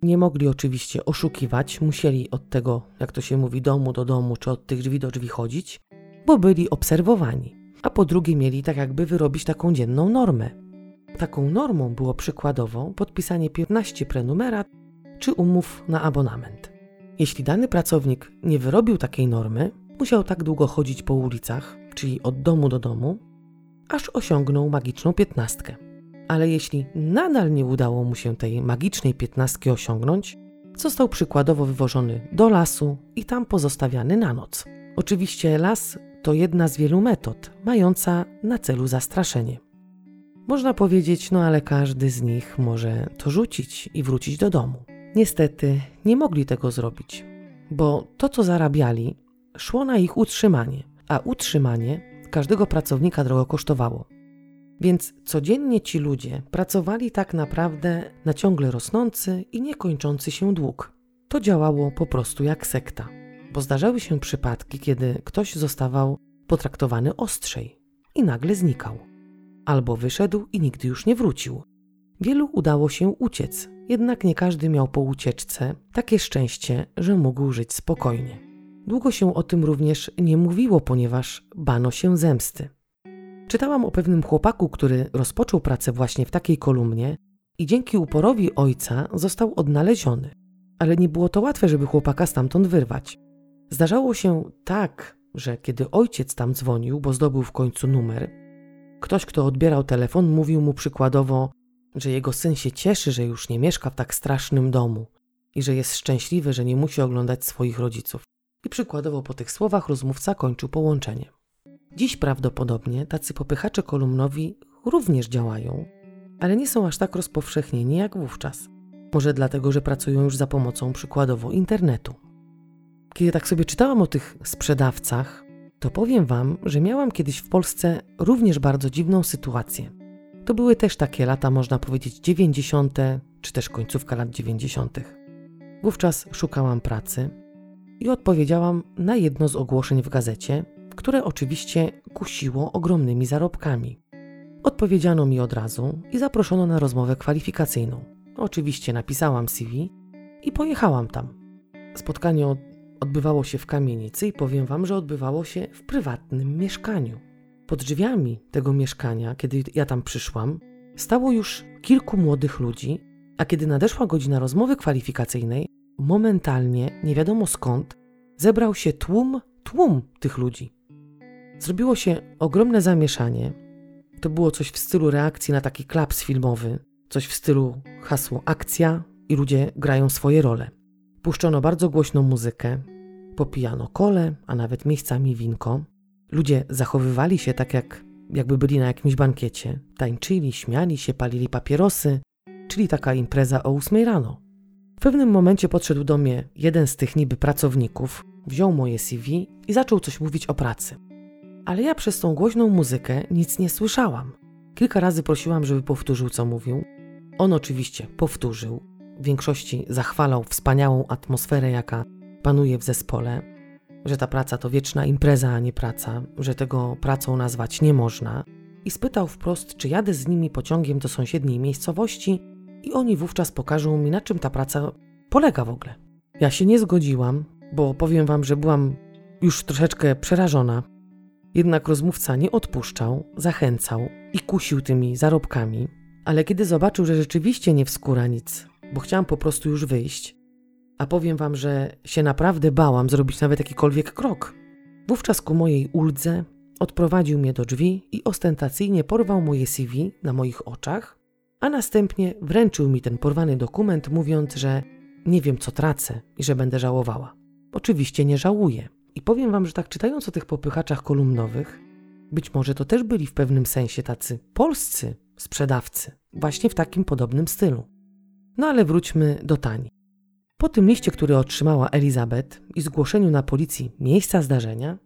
Nie mogli oczywiście oszukiwać, musieli od tego, jak to się mówi, domu do domu czy od tych drzwi do drzwi chodzić, bo byli obserwowani, a po drugie mieli tak jakby wyrobić taką dzienną normę. Taką normą było przykładowo podpisanie 15 prenumerat czy umów na abonament. Jeśli dany pracownik nie wyrobił takiej normy, musiał tak długo chodzić po ulicach, czyli od domu do domu, aż osiągnął magiczną 15. Ale jeśli nadal nie udało mu się tej magicznej 15 osiągnąć, został przykładowo wywożony do lasu i tam pozostawiany na noc. Oczywiście las to jedna z wielu metod mająca na celu zastraszenie. Można powiedzieć, ale każdy z nich może to rzucić i wrócić do domu. Niestety nie mogli tego zrobić, bo to, co zarabiali, szło na ich utrzymanie, a utrzymanie każdego pracownika drogo kosztowało. Więc codziennie ci ludzie pracowali tak naprawdę na ciągle rosnący i niekończący się dług. To działało po prostu jak sekta, bo zdarzały się przypadki, kiedy ktoś zostawał potraktowany ostrzej i nagle znikał. Albo wyszedł i nigdy już nie wrócił. Wielu udało się uciec, jednak nie każdy miał po ucieczce takie szczęście, że mógł żyć spokojnie. Długo się o tym również nie mówiło, ponieważ bano się zemsty. Czytałam o pewnym chłopaku, który rozpoczął pracę właśnie w takiej kolumnie i dzięki uporowi ojca został odnaleziony. Ale nie było to łatwe, żeby chłopaka stamtąd wyrwać. Zdarzało się tak, że kiedy ojciec tam dzwonił, bo zdobył w końcu numer, ktoś, kto odbierał telefon, mówił mu przykładowo, że jego syn się cieszy, że już nie mieszka w tak strasznym domu i że jest szczęśliwy, że nie musi oglądać swoich rodziców. I przykładowo po tych słowach rozmówca kończył połączenie. Dziś prawdopodobnie tacy popychacze kolumnowi również działają, ale nie są aż tak rozpowszechnieni jak wówczas. Może dlatego, że pracują już za pomocą przykładowo internetu. Kiedy tak sobie czytałam o tych sprzedawcach, to powiem Wam, że miałam kiedyś w Polsce również bardzo dziwną sytuację. To były też takie lata, można powiedzieć, 90. czy też końcówka lat 90. Wówczas szukałam pracy i odpowiedziałam na jedno z ogłoszeń w gazecie, które oczywiście kusiło ogromnymi zarobkami. Odpowiedziano mi od razu i zaproszono na rozmowę kwalifikacyjną. Oczywiście napisałam CV i pojechałam tam. Spotkanie odbywało się w kamienicy i powiem Wam, że odbywało się w prywatnym mieszkaniu. Pod drzwiami tego mieszkania, kiedy ja tam przyszłam, stało już kilku młodych ludzi, a kiedy nadeszła godzina rozmowy kwalifikacyjnej, momentalnie, nie wiadomo skąd, zebrał się tłum tych ludzi. Zrobiło się ogromne zamieszanie. To było coś w stylu reakcji na taki klaps filmowy, coś w stylu hasło akcja i ludzie grają swoje role. Puszczono bardzo głośną muzykę, popijano kolę, a nawet miejscami winko. Ludzie zachowywali się tak, jakby byli na jakimś bankiecie. Tańczyli, śmiali się, palili papierosy, czyli taka impreza o 8 rano. W pewnym momencie podszedł do mnie jeden z tych niby pracowników, wziął moje CV i zaczął coś mówić o pracy. Ale ja przez tą głośną muzykę nic nie słyszałam. Kilka razy prosiłam, żeby powtórzył, co mówił. On oczywiście powtórzył. W większości zachwalał wspaniałą atmosferę, jaka panuje w zespole, że ta praca to wieczna impreza, a nie praca, że tego pracą nazwać nie można. I spytał wprost, czy jadę z nimi pociągiem do sąsiedniej miejscowości i oni wówczas pokażą mi, na czym ta praca polega w ogóle. Ja się nie zgodziłam, bo powiem Wam, że byłam już troszeczkę przerażona. Jednak rozmówca nie odpuszczał, zachęcał i kusił tymi zarobkami, ale kiedy zobaczył, że rzeczywiście nie wskóra nic, bo chciałam po prostu już wyjść, a powiem Wam, że się naprawdę bałam zrobić nawet jakikolwiek krok, wówczas ku mojej uldze odprowadził mnie do drzwi i ostentacyjnie porwał moje CV na moich oczach, a następnie wręczył mi ten porwany dokument, mówiąc, że nie wiem, co tracę i że będę żałowała. Oczywiście nie żałuję. I powiem Wam, że tak czytając o tych popychaczach kolumnowych, być może to też byli w pewnym sensie tacy polscy sprzedawcy, właśnie w takim podobnym stylu. Ale wróćmy do Tani. Po tym liście, który otrzymała Elisabeth i zgłoszeniu na policji miejsca zdarzenia,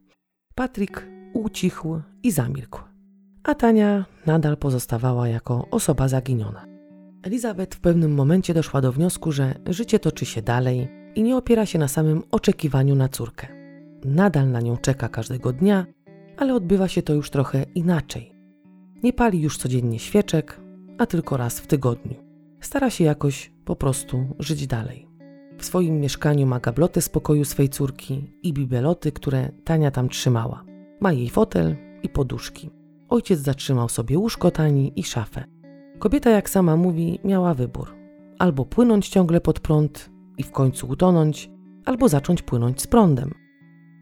Patrick ucichł i zamilkł, a Tania nadal pozostawała jako osoba zaginiona. Elisabeth w pewnym momencie doszła do wniosku, że życie toczy się dalej i nie opiera się na samym oczekiwaniu na córkę. Nadal na nią czeka każdego dnia, ale odbywa się to już trochę inaczej. Nie pali już codziennie świeczek, a tylko raz w tygodniu. Stara się jakoś po prostu żyć dalej. W swoim mieszkaniu ma gablotę z pokoju swej córki i bibeloty, które Tania tam trzymała. Ma jej fotel i poduszki. Ojciec zatrzymał sobie łóżko Tani i szafę. Kobieta, jak sama mówi, miała wybór. Albo płynąć ciągle pod prąd i w końcu utonąć, albo zacząć płynąć z prądem.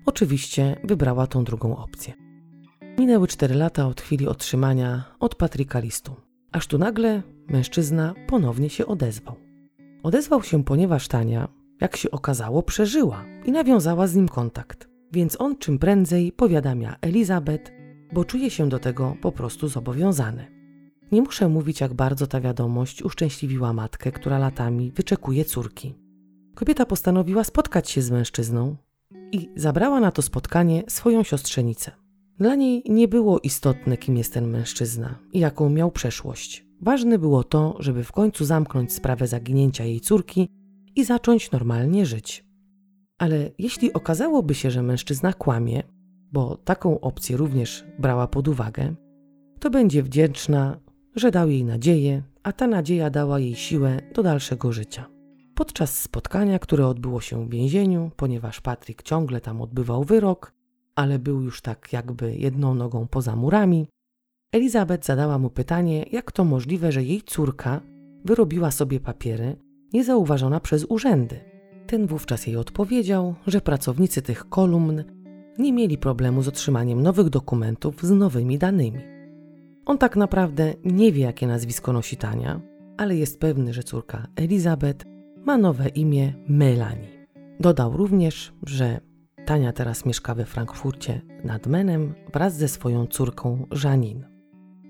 Oczywiście wybrała tą drugą opcję. Minęły 4 lata od chwili otrzymania od Patryka listu. Aż tu nagle mężczyzna ponownie się odezwał. Odezwał się, ponieważ Tania, jak się okazało, przeżyła i nawiązała z nim kontakt. Więc on czym prędzej powiadamia Elisabeth, bo czuje się do tego po prostu zobowiązany. Nie muszę mówić, jak bardzo ta wiadomość uszczęśliwiła matkę, która latami wyczekuje córki. Kobieta postanowiła spotkać się z mężczyzną i zabrała na to spotkanie swoją siostrzenicę. Dla niej nie było istotne, kim jest ten mężczyzna i jaką miał przeszłość. Ważne było to, żeby w końcu zamknąć sprawę zaginięcia jej córki i zacząć normalnie żyć. Ale jeśli okazałoby się, że mężczyzna kłamie, bo taką opcję również brała pod uwagę, to będzie wdzięczna, że dał jej nadzieję, a ta nadzieja dała jej siłę do dalszego życia. Podczas spotkania, które odbyło się w więzieniu, ponieważ Patryk ciągle tam odbywał wyrok, ale był już tak jakby jedną nogą poza murami, Elisabeth zadała mu pytanie, jak to możliwe, że jej córka wyrobiła sobie papiery, niezauważona przez urzędy. Ten wówczas jej odpowiedział, że pracownicy tych kolumn nie mieli problemu z otrzymaniem nowych dokumentów z nowymi danymi. On tak naprawdę nie wie, jakie nazwisko nosi Tania, ale jest pewny, że córka Elisabeth ma nowe imię Melanie. Dodał również, że Tania teraz mieszka we Frankfurcie nad Menem wraz ze swoją córką Janin.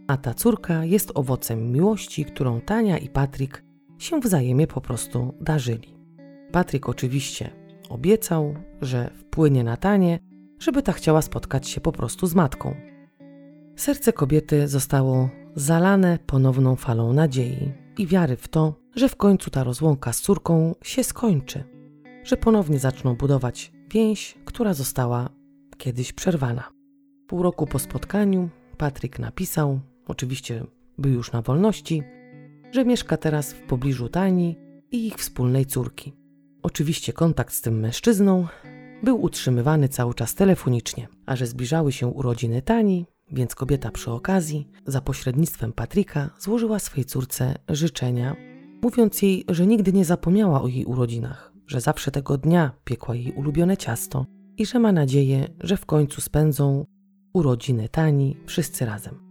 A ta córka jest owocem miłości, którą Tania i Patryk się wzajemnie po prostu darzyli. Patryk oczywiście obiecał, że wpłynie na Tanię, żeby ta chciała spotkać się po prostu z matką. Serce kobiety zostało zalane ponowną falą nadziei i wiary w to, że w końcu ta rozłąka z córką się skończy, że ponownie zaczną budować więź, która została kiedyś przerwana. Pół roku po spotkaniu Patryk napisał, oczywiście był już na wolności, że mieszka teraz w pobliżu Tani i ich wspólnej córki. Oczywiście kontakt z tym mężczyzną był utrzymywany cały czas telefonicznie, a że zbliżały się urodziny Tani, więc kobieta przy okazji, za pośrednictwem Patryka, złożyła swojej córce życzenia, mówiąc jej, że nigdy nie zapomniała o jej urodzinach, że zawsze tego dnia piekła jej ulubione ciasto i że ma nadzieję, że w końcu spędzą urodziny Tani wszyscy razem.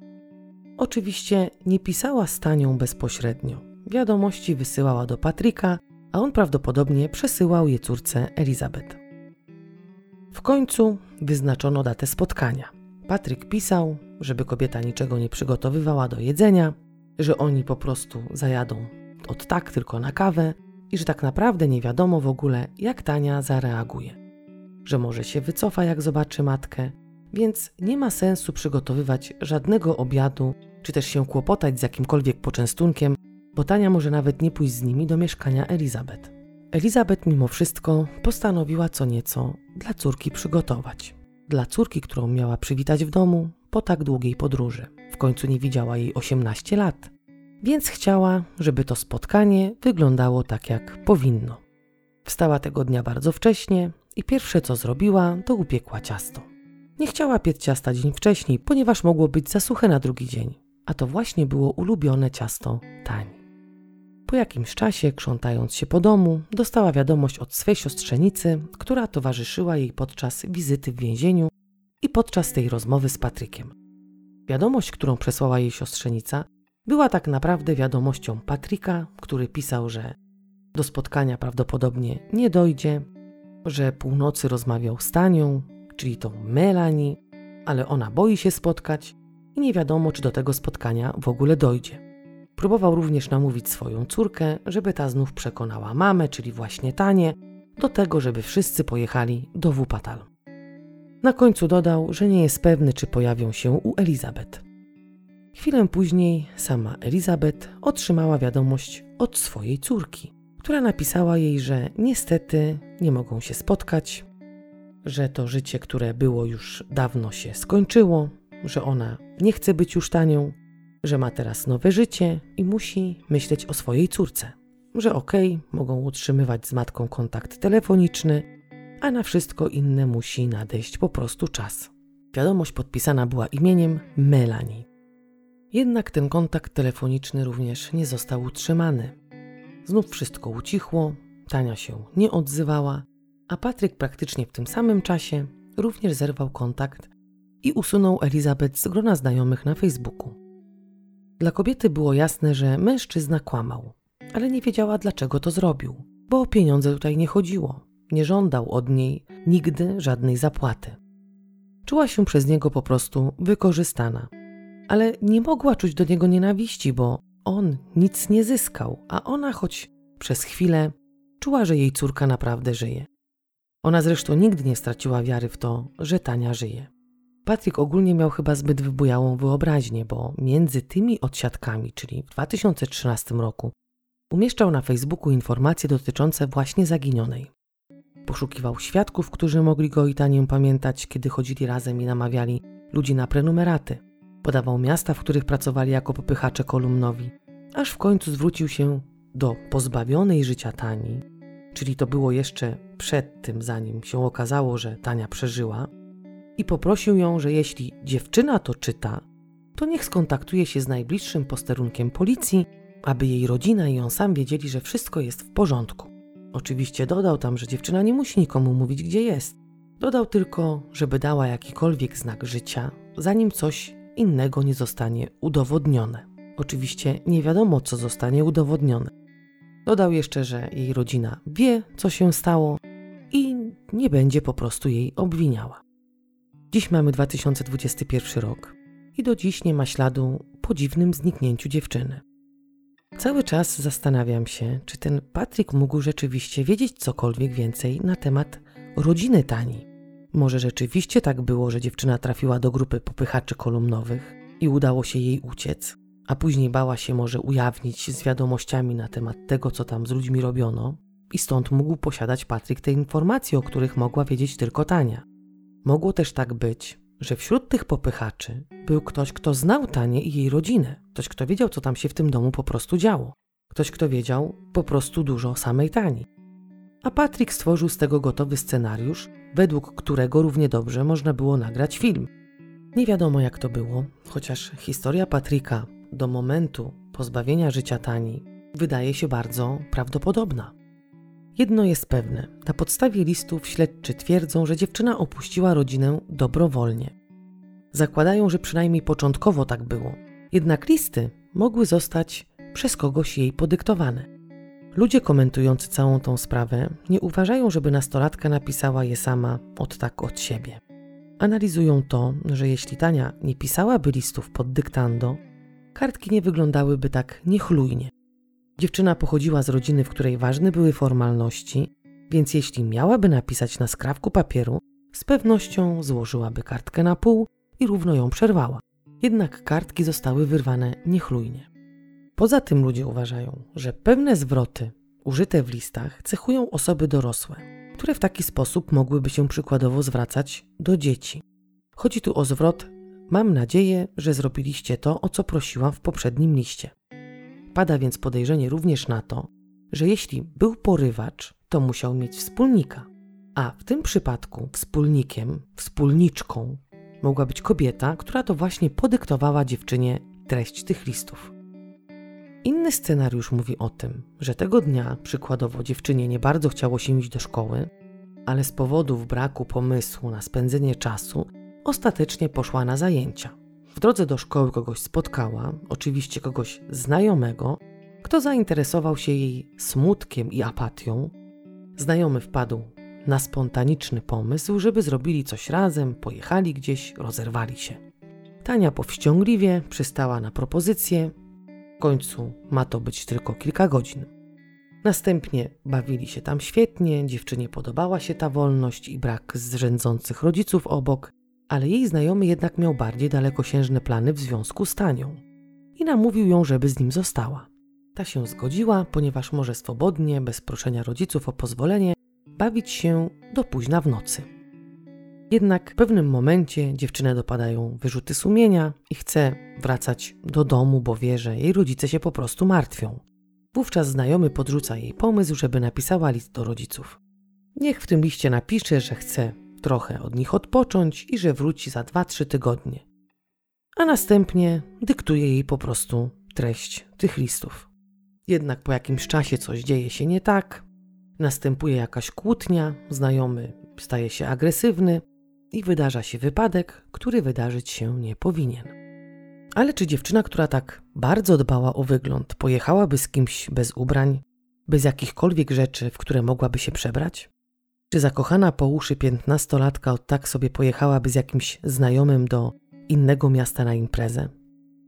Oczywiście nie pisała z Tanią bezpośrednio. Wiadomości wysyłała do Patryka, a on prawdopodobnie przesyłał je córce Elisabeth. W końcu wyznaczono datę spotkania. Patryk pisał, żeby kobieta niczego nie przygotowywała do jedzenia, że oni po prostu zajadą od tak tylko na kawę i że tak naprawdę nie wiadomo w ogóle, jak Tania zareaguje. Że może się wycofa, jak zobaczy matkę, więc nie ma sensu przygotowywać żadnego obiadu, czy też się kłopotać z jakimkolwiek poczęstunkiem, bo Tania może nawet nie pójść z nimi do mieszkania Elisabeth. Elisabeth mimo wszystko postanowiła co nieco dla córki przygotować. Dla córki, którą miała przywitać w domu po tak długiej podróży. W końcu nie widziała jej 18 lat, więc chciała, żeby to spotkanie wyglądało tak, jak powinno. Wstała tego dnia bardzo wcześnie i pierwsze, co zrobiła, to upiekła ciasto. Nie chciała piec ciasta dzień wcześniej, ponieważ mogło być za suche na drugi dzień, a to właśnie było ulubione ciasto Tani. Po jakimś czasie, krzątając się po domu, dostała wiadomość od swej siostrzenicy, która towarzyszyła jej podczas wizyty w więzieniu i podczas tej rozmowy z Patrykiem. Wiadomość, którą przesłała jej siostrzenica, była tak naprawdę wiadomością Patryka, który pisał, że do spotkania prawdopodobnie nie dojdzie, że północy rozmawiał z Tanią, czyli tą Melanie, ale ona boi się spotkać i nie wiadomo, czy do tego spotkania w ogóle dojdzie. Próbował również namówić swoją córkę, żeby ta znów przekonała mamę, czyli właśnie Tanię, do tego, żeby wszyscy pojechali do Wuppertal. Na końcu dodał, że nie jest pewny, czy pojawią się u Elisabeth. Chwilę później sama Elisabeth otrzymała wiadomość od swojej córki, która napisała jej, że niestety nie mogą się spotkać, że to życie, które było już dawno, się skończyło, że ona nie chce być już Tanią, że ma teraz nowe życie i musi myśleć o swojej córce, że mogą utrzymywać z matką kontakt telefoniczny, a na wszystko inne musi nadejść po prostu czas. Wiadomość podpisana była imieniem Melanie. Jednak ten kontakt telefoniczny również nie został utrzymany. Znów wszystko ucichło, Tania się nie odzywała, a Patryk praktycznie w tym samym czasie również zerwał kontakt i usunął Elisabeth z grona znajomych na Facebooku. Dla kobiety było jasne, że mężczyzna kłamał, ale nie wiedziała, dlaczego to zrobił, bo o pieniądze tutaj nie chodziło. Nie żądał od niej nigdy żadnej zapłaty. Czuła się przez niego po prostu wykorzystana, ale nie mogła czuć do niego nienawiści, bo on nic nie zyskał, a ona choć przez chwilę czuła, że jej córka naprawdę żyje. Ona zresztą nigdy nie straciła wiary w to, że Tania żyje. Patryk ogólnie miał chyba zbyt wybujałą wyobraźnię, bo między tymi odsiadkami, czyli w 2013 roku, umieszczał na Facebooku informacje dotyczące właśnie zaginionej. Poszukiwał świadków, którzy mogli go i Tanię pamiętać, kiedy chodzili razem i namawiali ludzi na prenumeraty. Podawał miasta, w których pracowali jako popychacze kolumnowi, aż w końcu zwrócił się do pozbawionej życia Tani, czyli to było jeszcze przed tym, zanim się okazało, że Tania przeżyła, i poprosił ją, że jeśli dziewczyna to czyta, to niech skontaktuje się z najbliższym posterunkiem policji, aby jej rodzina i on sam wiedzieli, że wszystko jest w porządku. Oczywiście dodał tam, że dziewczyna nie musi nikomu mówić, gdzie jest. Dodał tylko, żeby dała jakikolwiek znak życia, zanim coś innego nie zostanie udowodnione. Oczywiście nie wiadomo, co zostanie udowodnione. Dodał jeszcze, że jej rodzina wie, co się stało i nie będzie po prostu jej obwiniała. Dziś mamy 2021 rok i do dziś nie ma śladu po dziwnym zniknięciu dziewczyny. Cały czas zastanawiam się, czy ten Patryk mógł rzeczywiście wiedzieć cokolwiek więcej na temat rodziny Tani. Może rzeczywiście tak było, że dziewczyna trafiła do grupy popychaczy kolumnowych i udało się jej uciec, a później bała się może ujawnić z wiadomościami na temat tego, co tam z ludźmi robiono, i stąd mógł posiadać Patryk te informacje, o których mogła wiedzieć tylko Tania. Mogło też tak być, że wśród tych popychaczy był ktoś, kto znał Tanię i jej rodzinę. Ktoś, kto wiedział, co tam się w tym domu po prostu działo. Ktoś, kto wiedział po prostu dużo o samej Tani. A Patryk stworzył z tego gotowy scenariusz, według którego równie dobrze można było nagrać film. Nie wiadomo, jak to było, chociaż historia Patryka do momentu pozbawienia życia Tani wydaje się bardzo prawdopodobna. Jedno jest pewne, na podstawie listów śledczy twierdzą, że dziewczyna opuściła rodzinę dobrowolnie. Zakładają, że przynajmniej początkowo tak było, jednak listy mogły zostać przez kogoś jej podyktowane. Ludzie komentujący całą tą sprawę nie uważają, żeby nastolatka napisała je sama od siebie. Analizują to, że jeśli Tania nie pisałaby listów pod dyktando, kartki nie wyglądałyby tak niechlujnie. Dziewczyna pochodziła z rodziny, w której ważne były formalności, więc jeśli miałaby napisać na skrawku papieru, z pewnością złożyłaby kartkę na pół i równo ją przerwała. Jednak kartki zostały wyrwane niechlujnie. Poza tym ludzie uważają, że pewne zwroty użyte w listach cechują osoby dorosłe, które w taki sposób mogłyby się przykładowo zwracać do dzieci. Chodzi tu o zwrot: mam nadzieję, że zrobiliście to, o co prosiłam w poprzednim liście. Pada więc podejrzenie również na to, że jeśli był porywacz, to musiał mieć wspólnika, a w tym przypadku wspólniczką mogła być kobieta, która to właśnie podyktowała dziewczynie treść tych listów. Inny scenariusz mówi o tym, że tego dnia przykładowo dziewczynie nie bardzo chciało się iść do szkoły, ale z powodów braku pomysłu na spędzenie czasu ostatecznie poszła na zajęcia. W drodze do szkoły kogoś spotkała, oczywiście kogoś znajomego, kto zainteresował się jej smutkiem i apatią. Znajomy wpadł na spontaniczny pomysł, żeby zrobili coś razem, pojechali gdzieś, rozerwali się. Tania powściągliwie przystała na propozycję, końcu ma to być tylko kilka godzin. Następnie bawili się tam świetnie, dziewczynie podobała się ta wolność i brak zrzędzących rodziców obok, ale jej znajomy jednak miał bardziej dalekosiężne plany w związku z Tanią i namówił ją, żeby z nim została. Ta się zgodziła, ponieważ może swobodnie, bez proszenia rodziców o pozwolenie, bawić się do późna w nocy. Jednak w pewnym momencie dziewczynę dopadają wyrzuty sumienia i chce wracać do domu, bo wie, że jej rodzice się po prostu martwią. Wówczas znajomy podrzuca jej pomysł, żeby napisała list do rodziców. Niech w tym liście napisze, że chce trochę od nich odpocząć i że wróci za 2-3 tygodnie. A następnie dyktuje jej po prostu treść tych listów. Jednak po jakimś czasie coś dzieje się nie tak, następuje jakaś kłótnia, znajomy staje się agresywny i wydarza się wypadek, który wydarzyć się nie powinien. Ale czy dziewczyna, która tak bardzo dbała o wygląd, pojechałaby z kimś bez ubrań, bez jakichkolwiek rzeczy, w które mogłaby się przebrać? Czy zakochana po uszy 15-latka od tak sobie pojechałaby z jakimś znajomym do innego miasta na imprezę?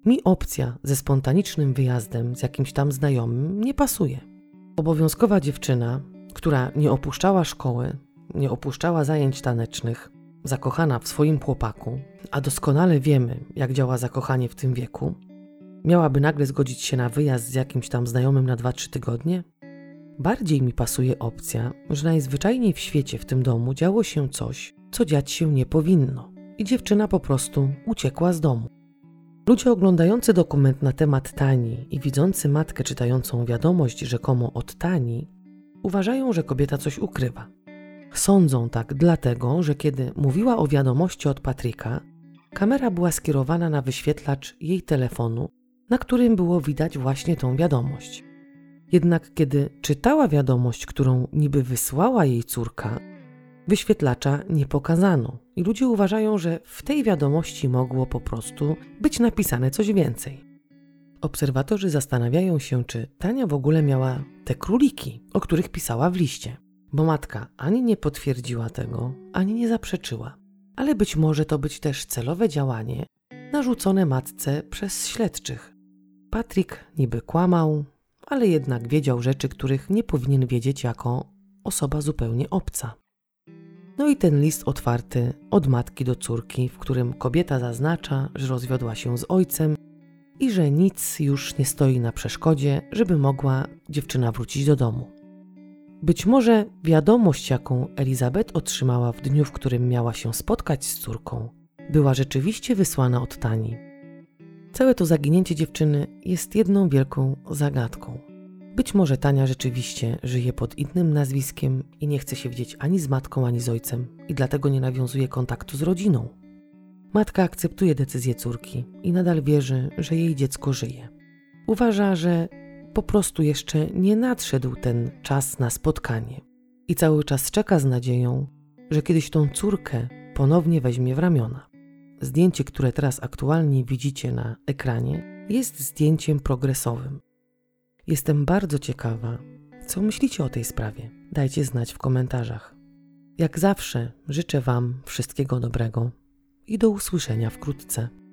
Mi opcja ze spontanicznym wyjazdem z jakimś tam znajomym nie pasuje. Obowiązkowa dziewczyna, która nie opuszczała szkoły, nie opuszczała zajęć tanecznych, zakochana w swoim chłopaku, a doskonale wiemy, jak działa zakochanie w tym wieku, miałaby nagle zgodzić się na wyjazd z jakimś tam znajomym na 2-3 tygodnie? Bardziej mi pasuje opcja, że najzwyczajniej w świecie w tym domu działo się coś, co dziać się nie powinno i dziewczyna po prostu uciekła z domu. Ludzie oglądający dokument na temat Tani i widzący matkę czytającą wiadomość rzekomo od Tani uważają, że kobieta coś ukrywa. Sądzą tak dlatego, że kiedy mówiła o wiadomości od Patryka, kamera była skierowana na wyświetlacz jej telefonu, na którym było widać właśnie tą wiadomość. Jednak kiedy czytała wiadomość, którą niby wysłała jej córka, wyświetlacza nie pokazano i ludzie uważają, że w tej wiadomości mogło po prostu być napisane coś więcej. Obserwatorzy zastanawiają się, czy Tania w ogóle miała te króliki, o których pisała w liście, bo matka ani nie potwierdziła tego, ani nie zaprzeczyła, ale być może to być też celowe działanie narzucone matce przez śledczych. Patrick niby kłamał, ale jednak wiedział rzeczy, których nie powinien wiedzieć jako osoba zupełnie obca. No i ten list otwarty od matki do córki, w którym kobieta zaznacza, że rozwiodła się z ojcem i że nic już nie stoi na przeszkodzie, żeby mogła dziewczyna wrócić do domu. Być może wiadomość, jaką Elisabeth otrzymała w dniu, w którym miała się spotkać z córką, była rzeczywiście wysłana od Tani. Całe to zaginięcie dziewczyny jest jedną wielką zagadką. Być może Tania rzeczywiście żyje pod innym nazwiskiem i nie chce się widzieć ani z matką, ani z ojcem i dlatego nie nawiązuje kontaktu z rodziną. Matka akceptuje decyzję córki i nadal wierzy, że jej dziecko żyje. Uważa, że po prostu jeszcze nie nadszedł ten czas na spotkanie i cały czas czeka z nadzieją, że kiedyś tą córkę ponownie weźmie w ramiona. Zdjęcie, które teraz aktualnie widzicie na ekranie, jest zdjęciem progresowym. Jestem bardzo ciekawa, co myślicie o tej sprawie. Dajcie znać w komentarzach. Jak zawsze życzę Wam wszystkiego dobrego i do usłyszenia wkrótce.